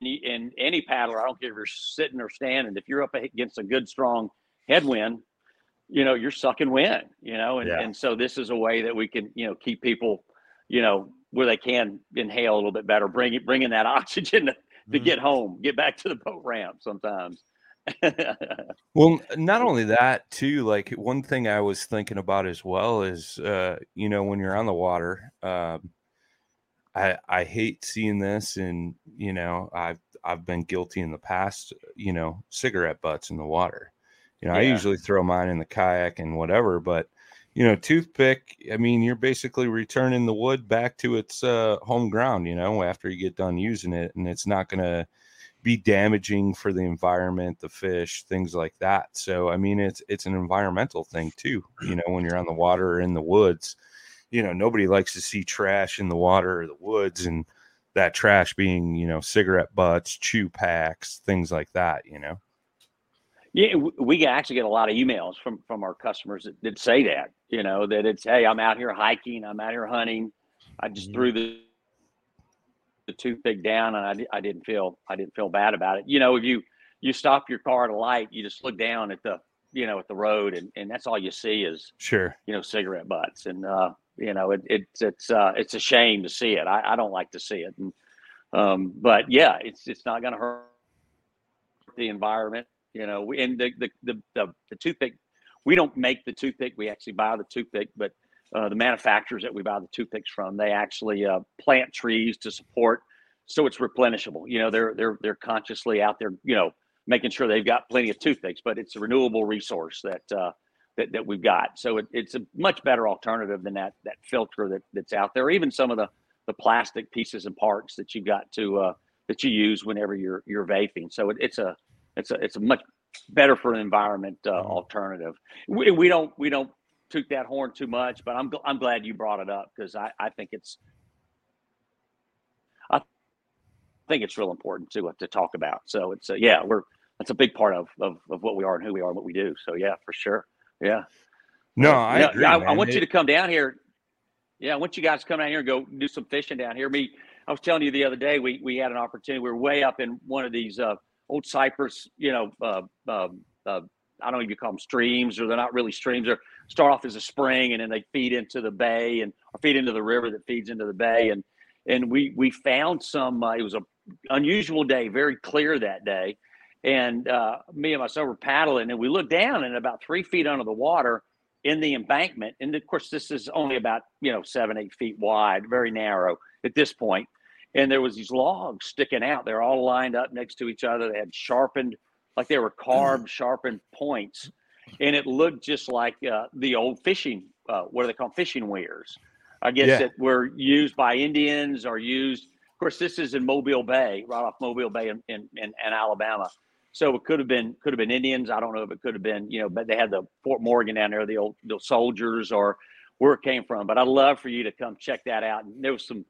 any, and any paddler, I don't care if you're sitting or standing, if you're up against a good, strong headwind, you know, you're sucking wind, you know? And, yeah. and so this is a way that we can, you know, keep people, you know, where they can inhale a little bit better, bring it, bringing that oxygen to, to get home, get back to the boat ramp sometimes. Well, not only that too, like one thing I was thinking about as well is, uh, you know, when you're on the water, um, I, I hate seeing this, and, you know, I've, I've been guilty in the past, you know, cigarette butts in the water, you know, yeah. I usually throw mine in the kayak and whatever, but you know, toothpick, I mean, you're basically returning the wood back to its uh, home ground, you know, after you get done using it, and it's not going to be damaging for the environment, the fish, things like that. So, I mean, it's it's an environmental thing, too. You know, when you're on the water or in the woods, you know, nobody likes to see trash in the water or the woods, and that trash being, you know, cigarette butts, chew packs, things like that, you know? Yeah, we actually get a lot of emails from, from our customers that, that say that, you know, that it's, hey, I'm out here hiking, I'm out here hunting. I just yeah. threw the the toothpick down and I, I didn't feel, I didn't feel bad about it. You know, if you, you stop your car at a light, you just look down at the, you know, at the road and, and that's all you see is, sure, you know, cigarette butts. And, uh, you know, it, it it's, uh, it's a shame to see it. I, I don't like to see it. And, um, but yeah, it's, it's not going to hurt the environment. You know, we, and the, the, the, the, the toothpick, we don't make the toothpick. We actually buy the toothpick, but uh, the manufacturers that we buy the toothpicks from, they actually uh, plant trees to support. So it's replenishable. You know, they're, they're, they're consciously out there, you know, making sure they've got plenty of toothpicks, but it's a renewable resource that, uh, that, that we've got. So it, it's a much better alternative than that, that filter that that's out there. Even some of the, the plastic pieces and parts that you've got to, uh, that you use whenever you're, you're vaping. So it, it's a, It's a it's a much better for an environment uh, alternative. We, we don't we don't toot that horn too much, but I'm gl- I'm glad you brought it up because I, I think it's I think it's real important to uh, to talk about. So it's uh, yeah we're that's a big part of, of of what we are and who we are and what we do. So yeah, for sure. Yeah. No, I you know, agree, I, I want it, you to come down here. Yeah, I want you guys to come down here and go do some fishing down here. Me, I was telling you the other day we we had an opportunity. We were way up in one of these. Uh, Old cypress, you know, uh, uh, uh, I don't know if you call them streams, or they're not really streams. They start off as a spring, and then they feed into the bay, and or feed into the river that feeds into the bay. And and we we found some. Uh, it was a unusual day, very clear that day. And uh, me and my son were paddling, and we looked down, and about three feet under the water in the embankment. And of course, this is only about you know seven, eight feet wide, very narrow at this point. And there was these logs sticking out. They're all lined up next to each other. They had sharpened, like they were carved, sharpened points. And it looked just like uh, the old fishing, uh, what do they call them? Fishing weirs. I guess yeah. that were used by Indians or used, of course, this is in Mobile Bay, right off Mobile Bay in, in, in, in Alabama. So it could have been, could have been Indians. I don't know if it could have been, you know, but they had the Fort Morgan down there, the old the soldiers or where it came from. But I'd love for you to come check that out. And there was some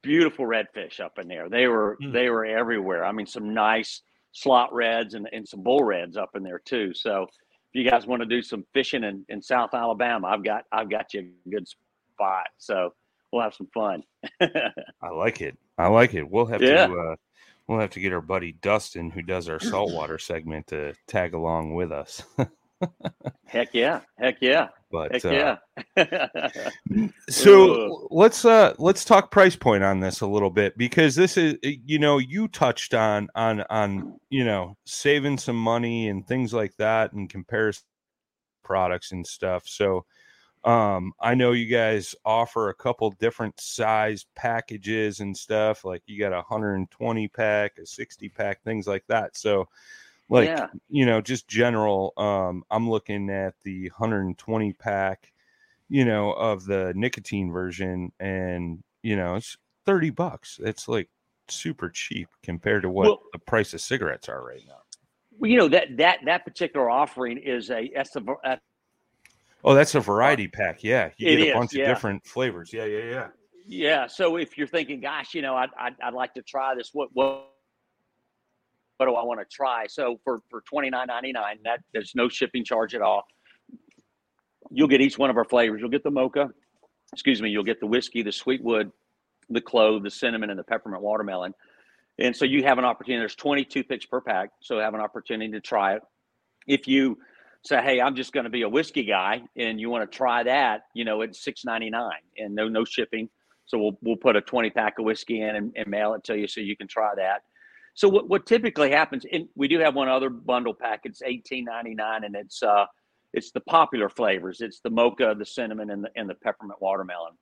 beautiful redfish up in there. They were mm. they were everywhere. I mean, some nice slot reds and, and some bull reds up in there too. So if you guys want to do some fishing in, in South Alabama, I've got I've got you a good spot. So we'll have some fun. I like it. I like it. We'll have yeah. to uh, we'll have to get our buddy Dustin, who does our saltwater segment, to tag along with us. Heck yeah! Heck yeah! But Heck yeah! Uh, so let's uh, let's talk price point on this a little bit, because this is you know you touched on on on you know saving some money and things like that and comparison products and stuff. So um, I know you guys offer a couple different size packages and stuff. Like you got a one hundred twenty pack, a sixty pack, things like that. So. Like, yeah. you know, just general, um, I'm looking at the one hundred twenty pack, you know, of the nicotine version and, you know, it's thirty bucks. It's like super cheap compared to what well, the price of cigarettes are right now. Well, you know, that, that, that particular offering is a, that's a, uh, oh, that's a variety uh, pack. Yeah. You get a is, bunch yeah. of different flavors. Yeah. Yeah. Yeah. Yeah. So if you're thinking, gosh, you know, I'd, I'd, I'd like to try this. What, what, What do I want to try? So for, for twenty-nine ninety-nine, that there's no shipping charge at all. You'll get each one of our flavors. You'll get the mocha, excuse me. You'll get the whiskey, the sweetwood, the clove, the cinnamon, and the peppermint watermelon. And so you have an opportunity. There's twenty toothpicks per pack, so you have an opportunity to try it. If you say, hey, I'm just going to be a whiskey guy, and you want to try that, you know, it's six ninety-nine and no no shipping. So we'll we'll put a twenty pack of whiskey in and, and mail it to you, so you can try that. So what, what typically happens, and we do have one other bundle pack. It's eighteen ninety-nine, and it's uh, it's the popular flavors. It's the mocha, the cinnamon, and the and the peppermint watermelon.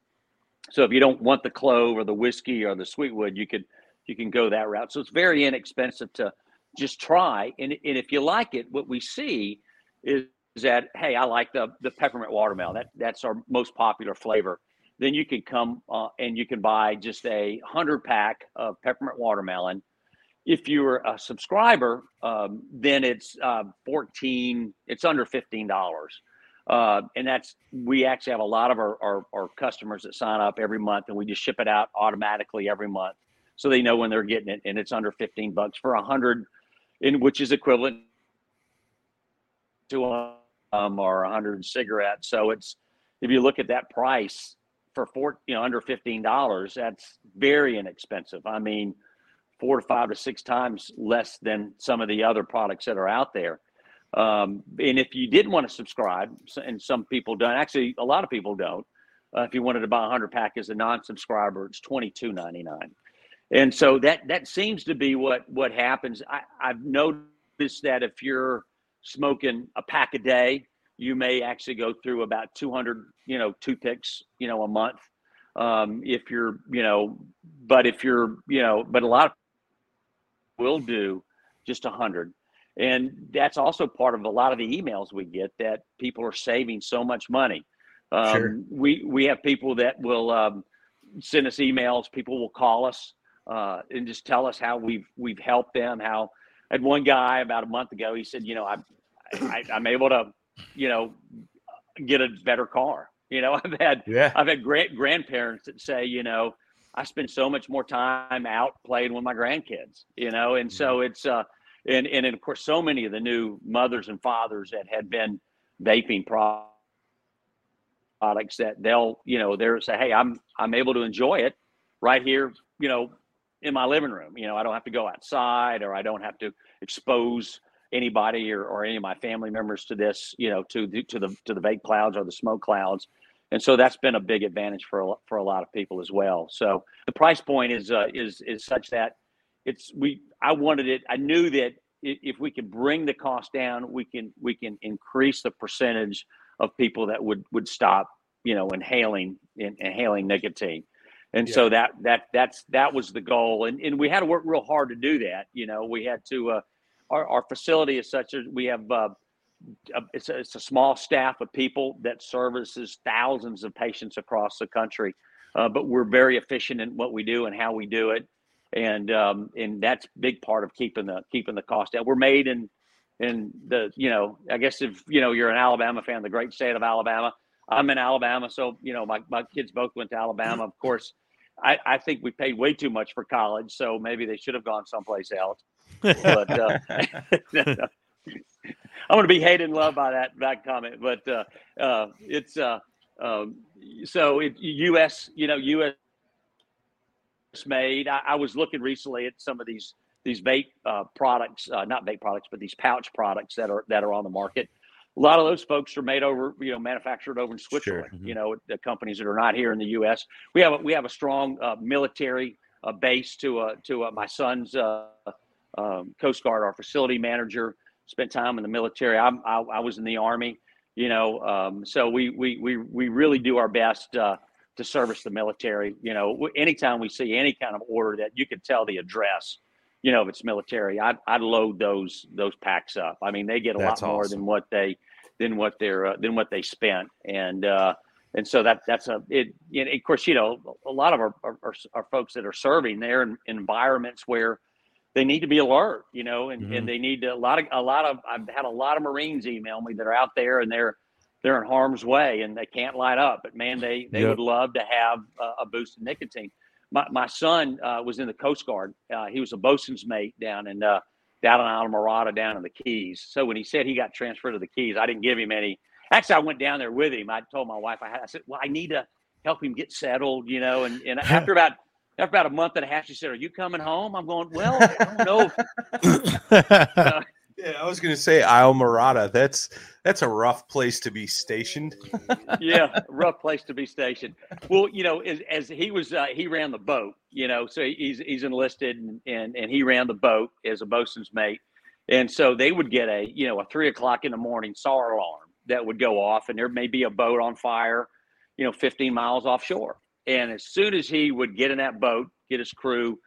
So if you don't want the clove or the whiskey or the sweetwood, you could you can go that route. So it's very inexpensive to just try, and and if you like it, what we see is, is that hey, I like the the peppermint watermelon. That that's our most popular flavor. Then you can come uh, and you can buy just a hundred pack of peppermint watermelon. If you're a subscriber, um, then it's uh, fourteen. It's under fifteen dollars, uh, and that's we actually have a lot of our, our our customers that sign up every month, and we just ship it out automatically every month. so they know when they're getting it, and it's under fifteen bucks for a hundred, in which is equivalent to um or a hundred cigarettes. So it's, if you look at that price for four, you know, under fifteen dollars, that's very inexpensive. I mean, four to five to six times less than some of the other products that are out there. Um, and if you didn't want to subscribe, and some people don't, actually a lot of people don't, uh, if you wanted to buy a hundred pack as a non-subscriber, it's twenty-two ninety-nine. And so that, that seems to be what, what happens. I, I've noticed that if you're smoking a pack a day, you may actually go through about two hundred, you know, toothpicks, you know, a month. Um, if you're, you know, but if you're, you know, but a lot of people will do just a hundred. And that's also part of a lot of the emails we get, that people are saving so much money. Um, sure. We we have people that will um, send us emails. People will call us uh, and just tell us how we've we've helped them. How I had one guy about a month ago. He said, you know, I, I I'm able to, you know, get a better car. You know, I've had yeah. I've had great grandparents that say, you know, I spend so much more time out playing with my grandkids. You know, and mm-hmm. so it's. Uh, And, and of course, so many of the new mothers and fathers that had been vaping products, that they'll, you know, they'll say, hey, I'm, I'm able to enjoy it right here, you know, in my living room. You know, I don't have to go outside, or I don't have to expose anybody or, or any of my family members to this, you know, to the, to the, to the vape clouds or the smoke clouds. And so that's been a big advantage for a, for a lot of people as well. So the price point is, uh, is, is such that, It's we. I wanted it. I knew that if we could bring the cost down, we can we can increase the percentage of people that would, would stop, you know, inhaling in, inhaling nicotine, and yeah. so that that that's that was the goal. And and we had to work real hard to do that. You know, we had to. Uh, our our facility is such a we have. Uh, it's a, it's a small staff of people that services thousands of patients across the country, uh, but we're very efficient in what we do and how we do it. And um, and that's a big part of keeping the keeping the cost down. We're made in in the you know I guess if you know you're an Alabama fan, the great state of Alabama. I'm in Alabama, so you know my, my kids both went to Alabama. Of course, I, I think we paid way too much for college, so maybe they should have gone someplace else. But uh, I'm going to be hated and loved by that that comment. But uh, uh, it's uh, uh, so it, U S you know U S made. I, I was looking recently at some of these these vape uh, products, uh, not vape products, but these pouch products that are that are on the market. A lot of those folks are made over, you know, manufactured over in Switzerland. Sure. Mm-hmm. You know, the companies that are not here in the U S. We have a, we have a strong uh, military uh, base to uh, to uh, my son's uh, um, Coast Guard, our facility manager, spent time in the military. I'm, I I was in the Army, you know, um, so we we we we really do our best. Uh, to service the military. You know, anytime we see any kind of order that you could tell the address, you know, if it's military, I'd, I'd load those, those packs up. I mean, they get a that's lot more awesome. than what they, than what they're, uh, than what they spent. And, uh, and so that, that's a, it, and of course, you know, a lot of our, our, our folks that are serving, they're in environments where they need to be alert, you know, and, mm-hmm. and they need to, a lot of, a lot of, I've had a lot of Marines email me that are out there and they're, they're in harm's way and they can't light up, but man, they, they yep. would love to have uh, a boost of nicotine. My my son uh, was in the Coast Guard. Uh, he was a bosun's mate down in, uh, down in Isla Mirada, down in the Keys. So when he said he got transferred to the Keys, I didn't give him any, actually I went down there with him. I told my wife, I, had, I said, well, I need to help him get settled, you know? And, and after about, after about a month and a half, she said, are you coming home? I'm going, well, I don't know. uh, Yeah, I was going to say Isla Mirada. That's that's a rough place to be stationed. yeah, rough place to be stationed. Well, you know, as, as he was, uh, he ran the boat. You know, so he's he's enlisted and, and and he ran the boat as a bosun's mate, and so they would get a you know a three o'clock in the morning S A R alarm that would go off, and there may be a boat on fire, you know, fifteen miles offshore. And as soon as he would get in that boat, get his crew,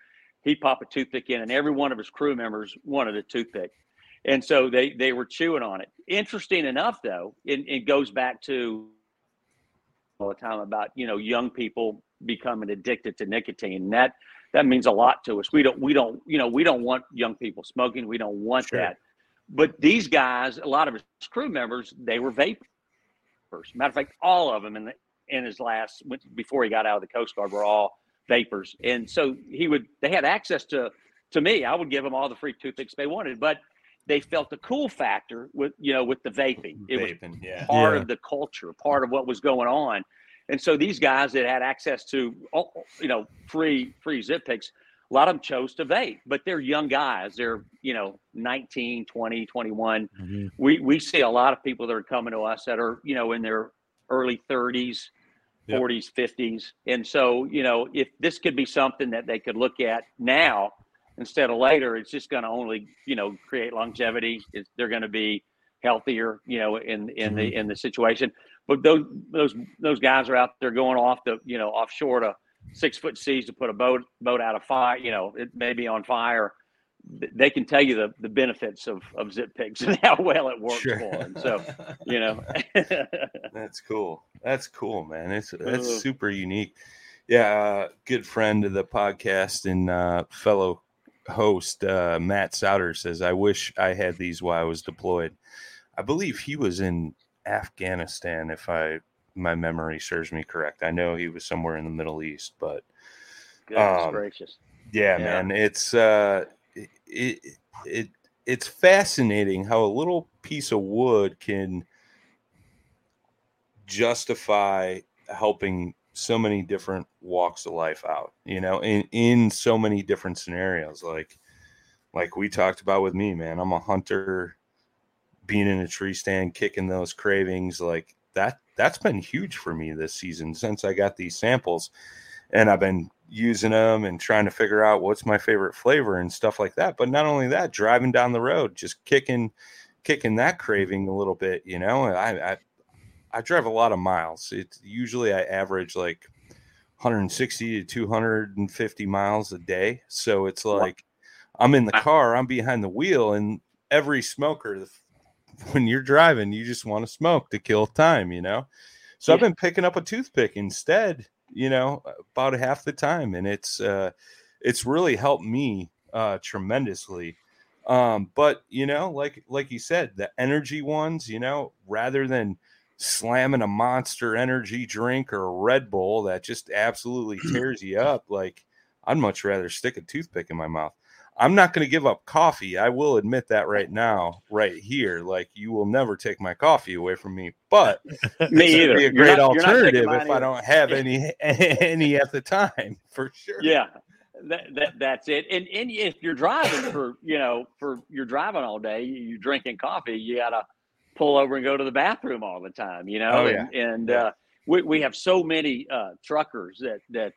he'd pop a toothpick in, and every one of his crew members wanted a toothpick. And so they, they were chewing on it. Interesting enough, though, it, it goes back to all the time about, you know, young people becoming addicted to nicotine. And that, that means a lot to us. We don't, we don't, you know, we don't want young people smoking. We don't want sure. that. But these guys, a lot of his crew members, they were vapors. Matter of fact, all of them in the, in his last, before he got out of the Coast Guard, were all vapors. And so he would, they had access to, to me. I would give them all the free toothpicks they wanted, but they felt the cool factor with, you know, with the vaping. It vaping, was yeah. part yeah. of the culture, part of what was going on. And so these guys that had access to, you know, free, free Zippix, a lot of them chose to vape, but they're young guys. They're, you know, nineteen, twenty, twenty-one. Mm-hmm. We, we see a lot of people that are coming to us that are, you know, in their early thirties, yep. forties, fifties. And so, you know, if this could be something that they could look at now instead of later, it's just going to only, you know, create longevity. It's, they're going to be healthier, you know, in, in mm-hmm. the, in the situation. But those, those, those guys are out there going off the, you know, offshore to six foot seas to put a boat, boat out of fire, you know, it may be on fire. They can tell you the, the benefits of, of Zippix and how well it works sure. for them. So, you know, that's cool. That's cool, man. It's, that's uh, super unique. Yeah. Uh, good friend of the podcast and uh fellow host uh Matt Souter says, I wish I had these while I was deployed. I believe he was in Afghanistan, if I my memory serves me correct. I know he was somewhere in the Middle East, but um, gracious. Yeah, yeah, man, it's uh it, it it it's fascinating how a little piece of wood can justify helping so many different walks of life out, you know, in, in so many different scenarios, like, like we talked about with me, man, I'm a hunter, being in a tree stand, kicking those cravings. Like that, that's been huge for me this season since I got these samples, and I've been using them and trying to figure out what's my favorite flavor and stuff like that. But not only that, driving down the road, just kicking, kicking that craving a little bit, you know, I, I, I drive a lot of miles. It's usually I average like one hundred sixty to two hundred fifty miles a day. So it's like I'm in the car, I'm behind the wheel, and every smoker, when you're driving, you just want to smoke to kill time, you know? So yeah. I've been picking up a toothpick instead, you know, about half the time. And it's, uh, it's really helped me uh, tremendously. Um, but, you know, like, like you said, the energy ones, you know, rather than slamming a Monster Energy drink or a Red Bull that just absolutely tears you up, like I'd much rather stick a toothpick in my mouth. I'm not going to give up coffee. I will admit that right now, right here. Like, you will never take my coffee away from me, but me either. Be a great not, alternative if either. I don't have any any at the time, for sure. Yeah, that, that that's it. And and if you're driving for you know for you're driving all day, you're drinking coffee, you gotta pull over and go to the bathroom all the time, you know? Oh, yeah. And, and yeah. uh, we, we have so many uh, truckers that, that,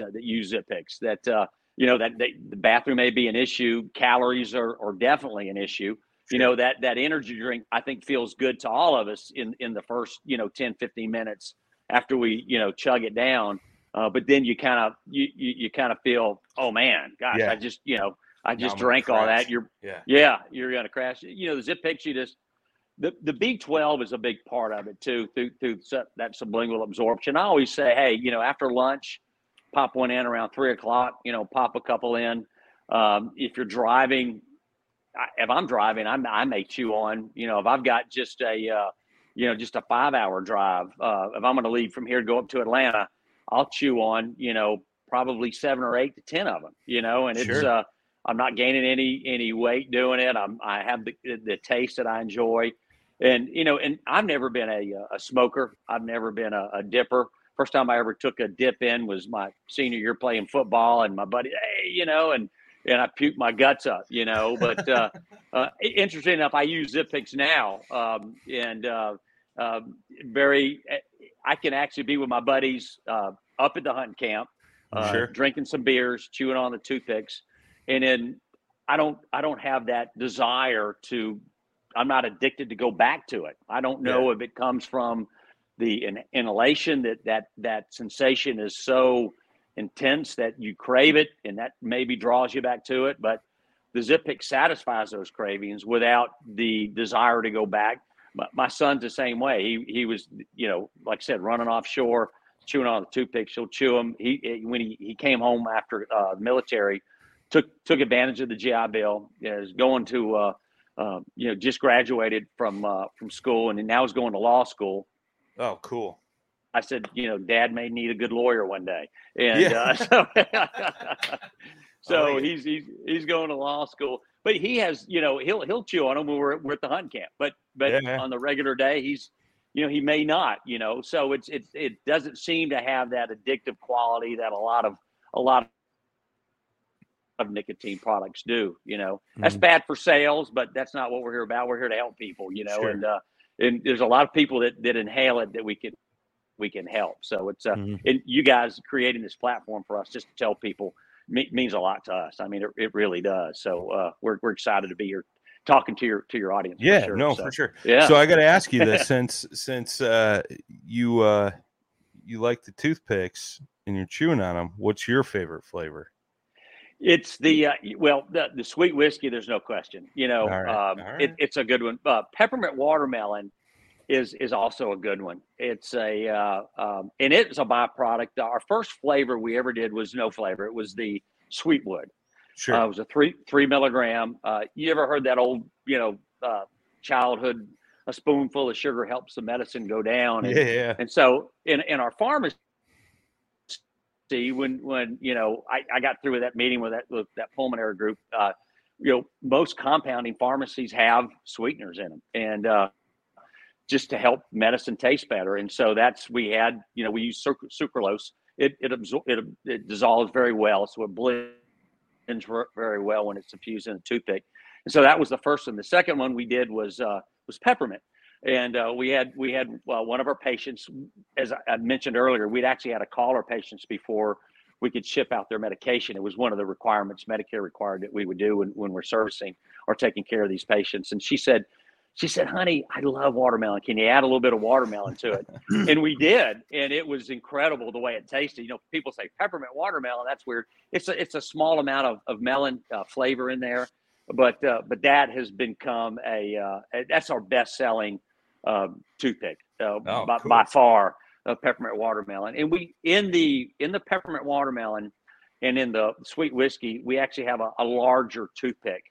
uh, that use Zippix that, uh, you know, that they, the bathroom may be an issue. Calories are, are definitely an issue. Sure. You know, that, that energy drink, I think, feels good to all of us in, in the first, you know, ten, fifteen minutes after we, you know, chug it down. Uh, but then you kind of, you, you, you kind of feel, oh man, gosh, yeah. I just, you know, I just no, drank all that. You're, yeah, yeah you're going to crash. You know, the Zippix, you just, the, the B twelve is a big part of it too, through, through that sublingual absorption. I always say, hey, you know, after lunch, pop one in around three o'clock, you know, pop a couple in. Um, if you're driving, I, if I'm driving, I'm, I may chew on, you know, if I've got just a, uh, you know, just a five hour drive, uh, if I'm going to leave from here to go up to Atlanta, I'll chew on, you know, probably seven or eight to ten of them, you know, and it's, sure. uh, I'm not gaining any any weight doing it. I'm I have the the taste that I enjoy, and you know, and I've never been a a smoker. I've never been a, a dipper. First time I ever took a dip in was my senior year playing football, and my buddy, hey, you know, and and I puked my guts up, you know. But uh, uh, interesting enough, I use Zippix now, um, and uh, uh, very, I can actually be with my buddies uh, up at the hunt camp, uh, sure. drinking some beers, chewing on the toothpicks. And then I don't, I don't have that desire to, I'm not addicted to go back to it. I don't know yeah. if it comes from the in, inhalation that, that, that sensation is so intense that you crave it, and that maybe draws you back to it. But the Zippix satisfies those cravings without the desire to go back. My, my son's the same way. He, he was, you know, like I said, running offshore, chewing on the toothpicks. He'll chew them. He, when he, he came home after uh military, Took took advantage of the G I Bill. Yeah, is going to, uh, uh, you know, just graduated from uh, from school, and now is going to law school. Oh, cool. I said, you know, Dad may need a good lawyer one day. And yeah. uh, so, so oh, yeah. he's, he's, he's going to law school, but he has, you know, he'll, he'll chew on him when we're, we're at the hunt camp, but, but yeah, on the regular day, he's, you know, he may not, you know, so it's, it's, it doesn't seem to have that addictive quality that a lot of, a lot of nicotine products do, you know, mm-hmm. that's bad for sales, but that's not what we're here about. We're here to help people, you know, sure. and, uh, and there's a lot of people that, that inhale it that we can, we can help. So it's, uh, mm-hmm. and you guys creating this platform for us just to tell people me- means a lot to us. I mean, it, it really does. So, uh, we're, we're excited to be here talking to your, to your audience. Yeah, for sure. no, so, for sure. Yeah. So I got to ask you this, since, since, uh, you, uh, you like the toothpicks and you're chewing on them, what's your favorite flavor? It's the, uh, well, the, the sweet whiskey, there's no question, you know, right. um, right. it, it's a good one. Uh, peppermint watermelon is, is also a good one. It's a, uh, um, and it's a byproduct. Our first flavor we ever did was no flavor. It was the sweetwood. Sure. Uh, it was a three, three milligram. Uh, you ever heard that old, you know, uh, childhood, a spoonful of sugar helps the medicine go down. And, yeah, yeah. and so in, in our pharmacy, when when you know I, I got through with that meeting with that with that pulmonary group, uh, you know, most compounding pharmacies have sweeteners in them, and uh, just to help medicine taste better. And so that's we had you know we use sucralose. It it absor- it, it dissolves very well, so it blends very well when it's infused in a toothpick. And so that was the first one. The second one we did was uh, was peppermint. And uh, we had we had uh, one of our patients, as I, I mentioned earlier, we'd actually had to call our patients before we could ship out their medication. It was one of the requirements Medicare required that we would do when, when we're servicing or taking care of these patients. And she said, she said, honey, I love watermelon. Can you add a little bit of watermelon to it? And we did. And it was incredible the way it tasted. You know, people say peppermint watermelon. That's weird. It's a, it's a small amount of, of melon uh, flavor in there. But uh, but that has become a, uh, a that's our best selling um toothpick uh, oh, by, cool. by far uh, peppermint watermelon. And we in the in the peppermint watermelon and in the sweet whiskey we actually have a, a larger toothpick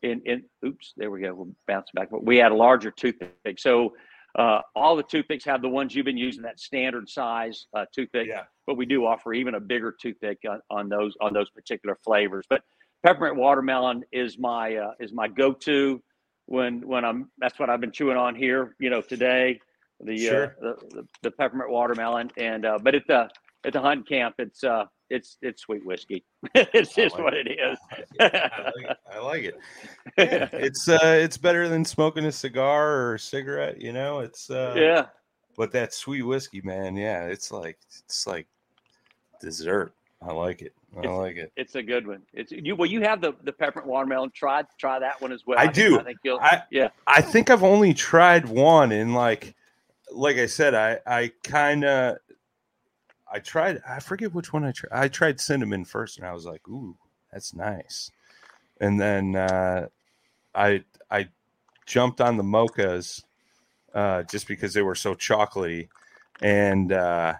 in in oops there we go we'll bounce back but we had a larger toothpick. So uh all the toothpicks have the ones you've been using, that standard size uh toothpick, yeah. but we do offer even a bigger toothpick on, on those on those particular flavors. But peppermint watermelon is my uh, is my go-to when when I'm that's what I've been chewing on here, you know, today, the sure. uh, the, the, the peppermint watermelon. And uh, but at the at the hunt camp, it's uh it's it's sweet whiskey. It's I just like what it, it is. I like it. I like it. Yeah, it's uh it's better than smoking a cigar or a cigarette, you know. It's uh, yeah. But that sweet whiskey, man, yeah, it's like it's like dessert. I like it. I it's, like it. It's a good one. It's you. Well, you have the, the peppermint watermelon. Try try that one as well. I, I do. Think, I think you'll. I, yeah. I think I've only tried one, and like, like I said, I I kind of, I tried. I forget which one I tried. I tried cinnamon first, and I was like, ooh, that's nice. And then uh, I I jumped on the mochas uh, just because they were so chocolatey, and uh,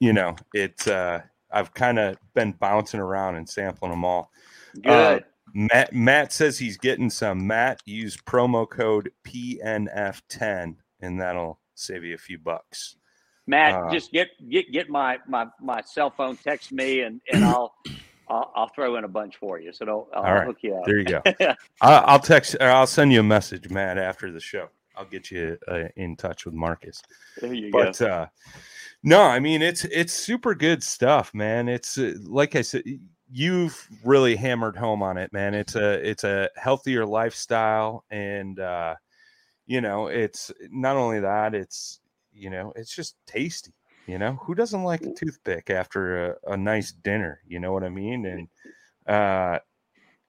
you know it. Uh, I've kind of been bouncing around and sampling them all. Good. Uh, Matt, Matt says he's getting some. Matt, use promo code P N F ten, and that'll save you a few bucks. Matt, uh, just get get get my my my cell phone. Text me, and, and I'll, I'll I'll throw in a bunch for you. So don't I'll all right. hook you up. There you go. I, I'll text. Or I'll send you a message, Matt, after the show. I'll get you uh, in touch with Marcus. There you but, go. But uh, no, I mean, it's, it's super good stuff, man. It's uh, like I said, you've really hammered home on it, man. It's a, it's a healthier lifestyle. And uh, you know, it's not only that, it's, you know, it's just tasty, you know, who doesn't like a toothpick after a, a nice dinner? You know what I mean? And uh,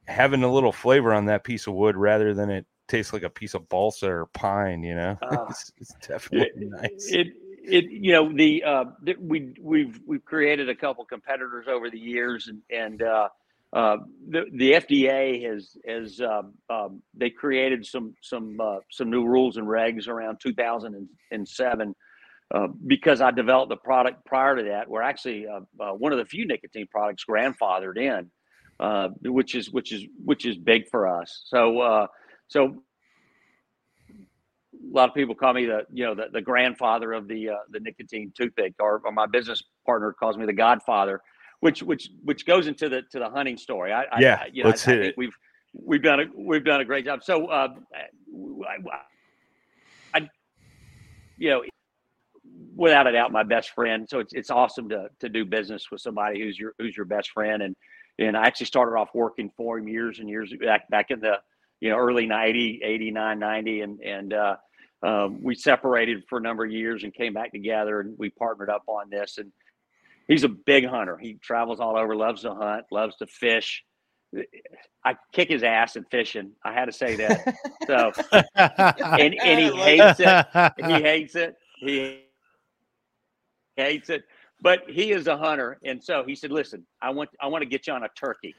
having a little flavor on that piece of wood rather than it tastes like a piece of balsa or pine, you know, uh, it's, it's definitely it, nice. It, it, you know, the, uh, the, we, we've, we've created a couple competitors over the years, and, and, uh, uh, the, the F D A has, has, um, um, they created some, some, uh, some new rules and regs around two thousand seven, uh, because I developed the product prior to that. We're actually, uh, uh one of the few nicotine products grandfathered in, uh, which is, which is, which is big for us. So, uh, So a lot of people call me the, you know, the, the grandfather of the, uh, the nicotine toothpick, or, or my business partner calls me the godfather, which, which, which goes into the, to the hunting story. I, yeah, I, you know, let's I, hit I think it. We've, we've done a, we've done a great job. So, uh, I, I, you know, without a doubt, my best friend. So it's, it's awesome to, to do business with somebody who's your, who's your best friend. And, and I actually started off working for him years and years back, back in the, you know, early ninety, eighty-nine, ninety. And, and, uh, um, we separated for a number of years and came back together, and we partnered up on this. And he's a big hunter. He travels all over, loves to hunt, loves to fish. I kick his ass at fishing. I had to say that. So, and, and he hates it. He hates it. He hates it, but he is a hunter. And so he said, listen, I want, I want to get you on a turkey.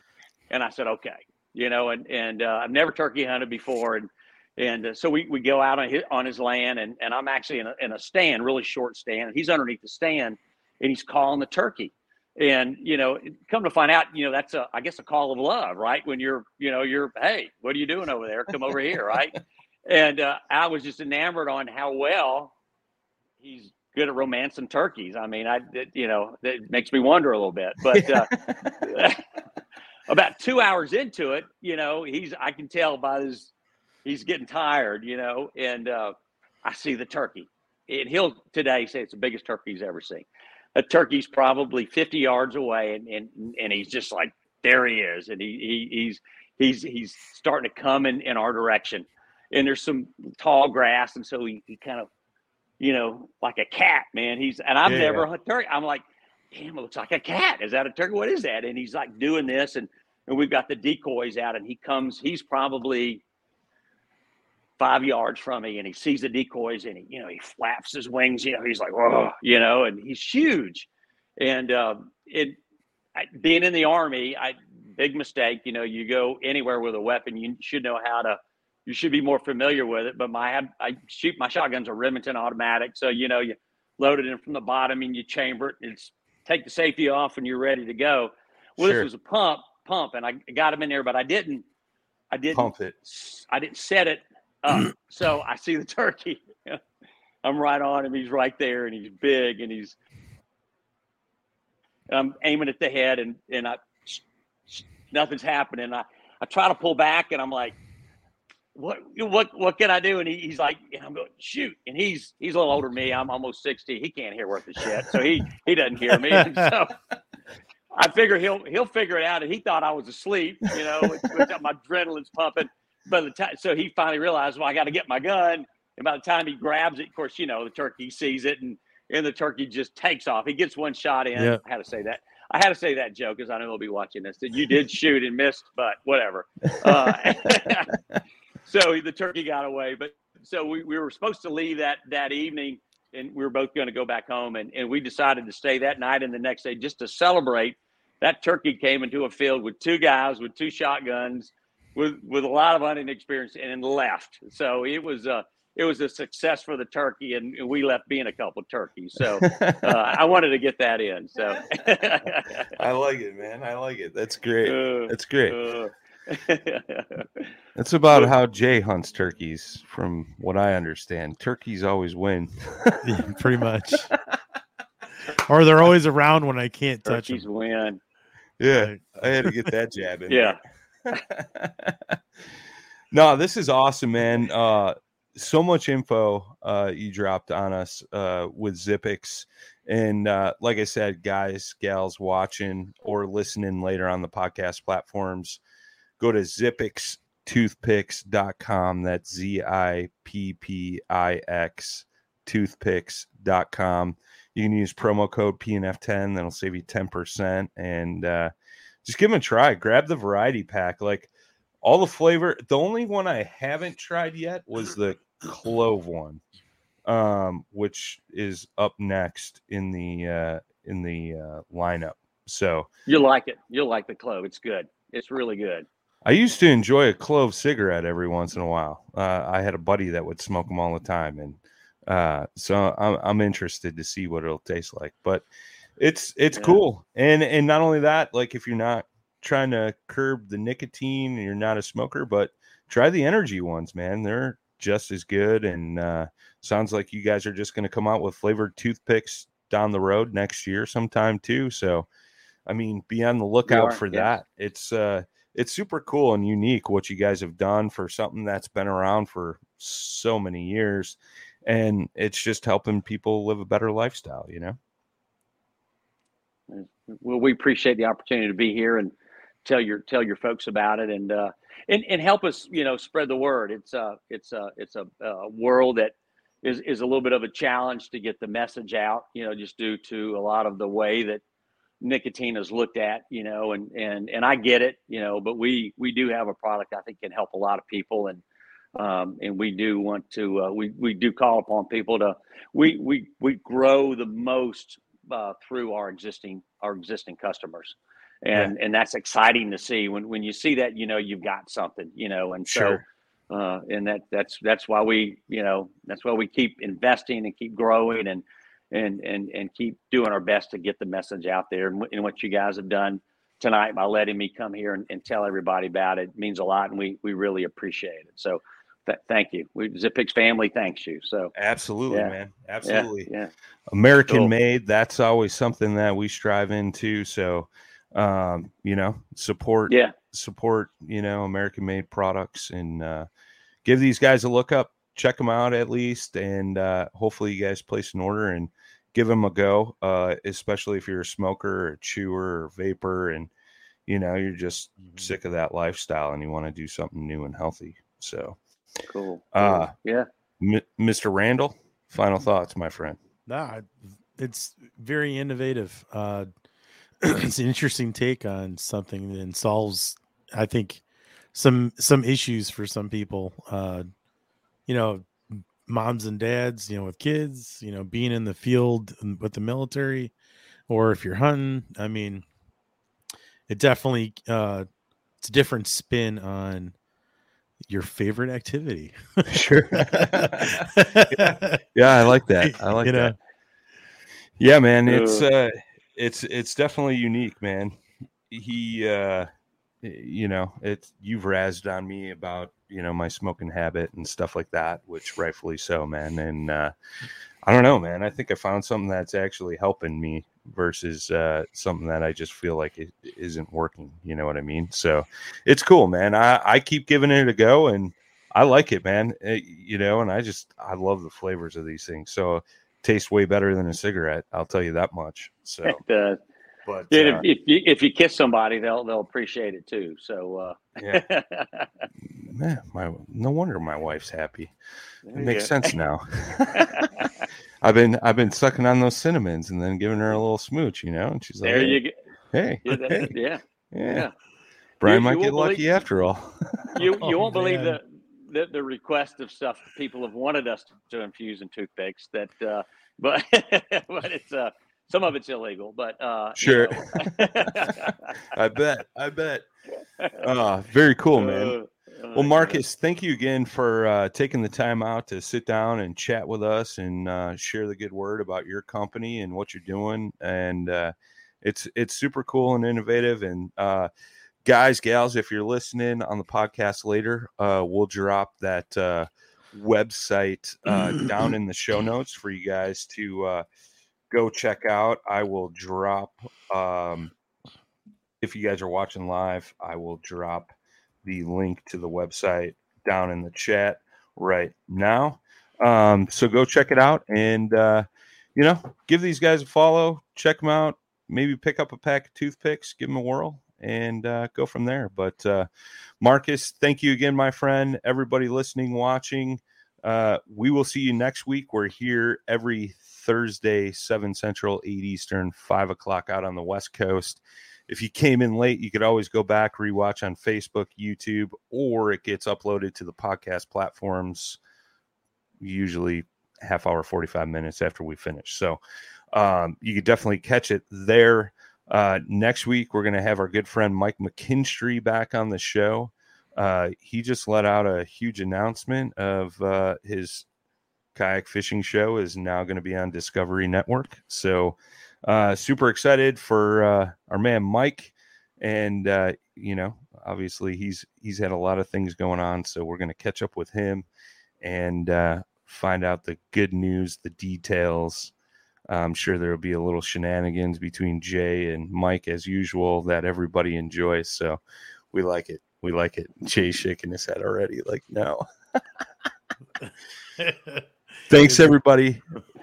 And I said, okay. You know, and, and, uh, I've never turkey hunted before. And, and, uh, so we, we go out on his, on his land, and, and I'm actually in a, in a stand, really short stand, and he's underneath the stand, and he's calling the turkey. And, you know, come to find out, you know, that's a, I guess a call of love, right? When you're, you know, you're, hey, what are you doing over there? Come over here. Right. And, uh, I was just enamored on how well he's good at romancing turkeys. I mean, I, it, you know, it makes me wonder a little bit, but, uh, about two hours into it, you know, he's, I can tell by his, he's getting tired, you know, and, uh, I see the turkey, and he'll today say it's the biggest turkey he's ever seen. A turkey's probably fifty yards away. And, and, and he's just like, there he is. And he, he he's, he's, he's starting to come in, in our direction, and there's some tall grass. And so he, he kind of, you know, like a cat, man, he's, and I've yeah. never hunted turkey. I'm like, damn, it looks like a cat. Is that a turkey? What is that? And he's like doing this, and, and we've got the decoys out, and he comes, he's probably five yards from me, and he sees the decoys, and he, you know, he flaps his wings, you know, he's like, whoa, you know, and he's huge. And, um, it, I, being in the Army, I, big mistake, you know, you go anywhere with a weapon, you should know how to, you should be more familiar with it. But my, I shoot, my shotgun's a Remington automatic. So, you know, you load it in from the bottom and you chamber it, and it's, take the safety off and you're ready to go. Well, sure. This was a pump, pump, and I got him in there, but I didn't, I didn't, pump it. I didn't set it up. So I see the turkey. I'm right on him. He's right there, and he's big, and he's, and I'm aiming at the head, and, and I, nothing's happening. I, I try to pull back, and I'm like, what, what, what can I do? And he, he's like, and I'm going, shoot. And he's, he's a little older than me. I'm almost sixty. He can't hear worth a shit. So he, he doesn't hear me. And so I figure he'll, he'll figure it out. And he thought I was asleep, you know, which, which my adrenaline's pumping. By the time, so he finally realized, well, I got to get my gun. And by the time he grabs it, of course, you know, the turkey sees it, and, and the turkey just takes off. He gets one shot in. Yeah. I had to say that. I had to say that joke, because I know he'll be watching this, that you did shoot and missed, but whatever. Uh, So the turkey got away, but so we, we were supposed to leave that, that evening, and we were both going to go back home, and, and we decided to stay that night and the next day just to celebrate. That turkey came into a field with two guys with two shotguns, with, with a lot of hunting experience, and then left. So it was a, it was a success for the turkey, and, and we left being a couple of turkeys. So uh, I wanted to get that in. So I like it, man. I like it. That's great. Uh, That's great. Uh, That's about how Jay hunts turkeys, from what I understand. Turkeys always win. Yeah, pretty much. Or they're always around when I can't touch turkeys them. Turkeys win. Yeah, right. I had to get that jab in. Yeah. No, this is awesome, man. Uh, so much info uh, you dropped on us uh, with Zippix. And uh, like I said, guys, gals watching or listening later on the podcast platforms, go to zippix toothpicks dot com. That's Z I P P I X toothpicks dot com. You can use promo code P N F ten. That'll save you ten percent. And uh, just give them a try. Grab the variety pack. Like all the flavor. The only one I haven't tried yet was the clove one, um, which is up next in the uh, in the uh, lineup. So you'll like it. You'll like the clove. It's good. It's really good. I used to enjoy a clove cigarette every once in a while. Uh, I had a buddy that would smoke them all the time. And uh, so I'm, I'm interested to see what it'll taste like. But it's it's yeah. cool. And and not only that, like if you're not trying to curb the nicotine and you're not a smoker, but try the energy ones, man. They're just as good. And uh, sounds like you guys are just going to come out with flavored toothpicks down the road next year sometime too. So, I mean, be on the lookout are, for yeah. that. It's uh, it's super cool and unique what you guys have done for something that's been around for so many years. And it's just helping people live a better lifestyle, you know? Well, we appreciate the opportunity to be here and tell your tell your folks about it, and uh, and and help us, you know, spread the word. It's a it's a it's a, a world that is is a little bit of a challenge to get the message out, you know, just due to a lot of the way that nicotine is looked at, you know, and and and I get it, you know, but we we do have a product I think can help a lot of people, and um, and we do want to uh, we we do call upon people to we we we grow the most. Uh, through our existing our existing customers, and yeah. and that's exciting to see. When when you see that, you know you've got something, you know, and sure. so uh, and that that's that's why we you know that's why we keep investing and keep growing and and and and keep doing our best to get the message out there. And, and what you guys have done tonight by letting me come here and, and tell everybody about it means a lot, and we we really appreciate it. So. Th- thank you. We Zippix family thanks you. So absolutely, yeah. man. Absolutely. Yeah. yeah. American cool. made. That's always something that we strive into. So um, you know, support yeah. support, you know, American made products, and uh, give these guys a look up, check them out at least, and uh, hopefully you guys place an order and give them a go. Uh, especially if you're a smoker or a chewer or vapor, and you know, you're just mm-hmm. sick of that lifestyle and you want to do something new and healthy. So Cool. Uh, yeah. M- Mister Randall, final thoughts, my friend. Nah, it's very innovative. Uh, it's an interesting take on something and solves, I think, some some issues for some people. Uh, you know, moms and dads, you know, with kids, you know, being in the field with the military, or if you're hunting. I mean, it definitely uh, it's a different spin on your favorite activity. Sure. yeah. yeah, I like that. I like you know. that. Yeah, man, it's uh, it's it's definitely unique, man. He, uh, you know, it's you've razzed on me about you know my smoking habit and stuff like that, which rightfully so, man. And uh, I don't know, man. I think I found something that's actually helping me versus uh, something that I just feel like it isn't working. You know what I mean? So it's cool, man. I, I keep giving it a go, and I like it, man. It, you know, and I just, I love the flavors of these things. So it tastes way better than a cigarette. I'll tell you that much. So, uh, but if, uh, if, you, if you kiss somebody, they'll, they'll appreciate it too. So, uh, yeah. man, my, no wonder my wife's happy. It makes sense now. I've been I've been sucking on those cinnamons and then giving her a little smooch, you know, and she's like, "There hey, you go. Hey, yeah, hey. yeah, yeah." Brian you, might you get lucky believe, after all. you you won't oh, believe the, the the request of stuff people have wanted us to, to infuse in toothpicks. That, uh, but but it's uh, some of it's illegal. But uh, sure, you know. I bet, I bet. Uh, very cool, man. Uh, Well, Marcus, thank you again for uh, taking the time out to sit down and chat with us and uh, share the good word about your company and what you're doing. And uh, it's it's super cool and innovative. And uh, guys, gals, if you're listening on the podcast later, uh, we'll drop that uh, website uh, down in the show notes for you guys to uh, go check out. I will drop, um, if you guys are watching live, I will drop the link to the website down in the chat right now. Um, so go check it out and, uh, you know, give these guys a follow, check them out, maybe pick up a pack of toothpicks, give them a whirl, and uh, go from there. But uh, Marcus, thank you again, my friend. Everybody listening, watching, uh, we will see you next week. We're here every Thursday, seven Central, eight Eastern, five o'clock out on the West Coast. If you came in late, you could always go back, rewatch on Facebook, YouTube, or it gets uploaded to the podcast platforms, usually half hour, forty-five minutes after we finish. So um, you could definitely catch it there. Uh, next week, we're going to have our good friend Mike McKinstry back on the show. Uh, he just let out a huge announcement of uh, his kayak fishing show is now going to be on Discovery Network. So Uh, super excited for uh, our man Mike, and uh, you know, obviously he's he's had a lot of things going on, so we're going to catch up with him and uh, find out the good news, the details. I'm sure there will be a little shenanigans between Jay and Mike, as usual, that everybody enjoys. So we like it. We like it. Jay's shaking his head already. Like, no. Thanks, everybody.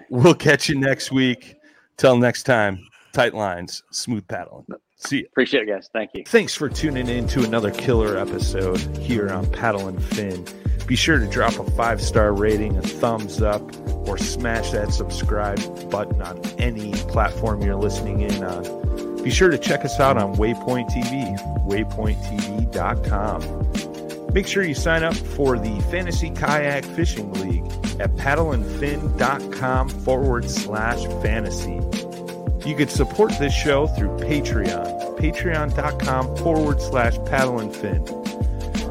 We'll catch you next week. Till next time, tight lines, smooth paddling. See you. Appreciate it, guys. Thank you. Thanks for tuning in to another killer episode here on Paddle and Fin. Be sure to drop a five-star rating, a thumbs up, or smash that subscribe button on any platform you're listening in on. Be sure to check us out on Waypoint T V, waypoint t v dot com. Make sure you sign up for the Fantasy Kayak Fishing League at paddle and fin dot com forward slash fantasy. You can support this show through Patreon, patreon.com forward slash paddleandfin.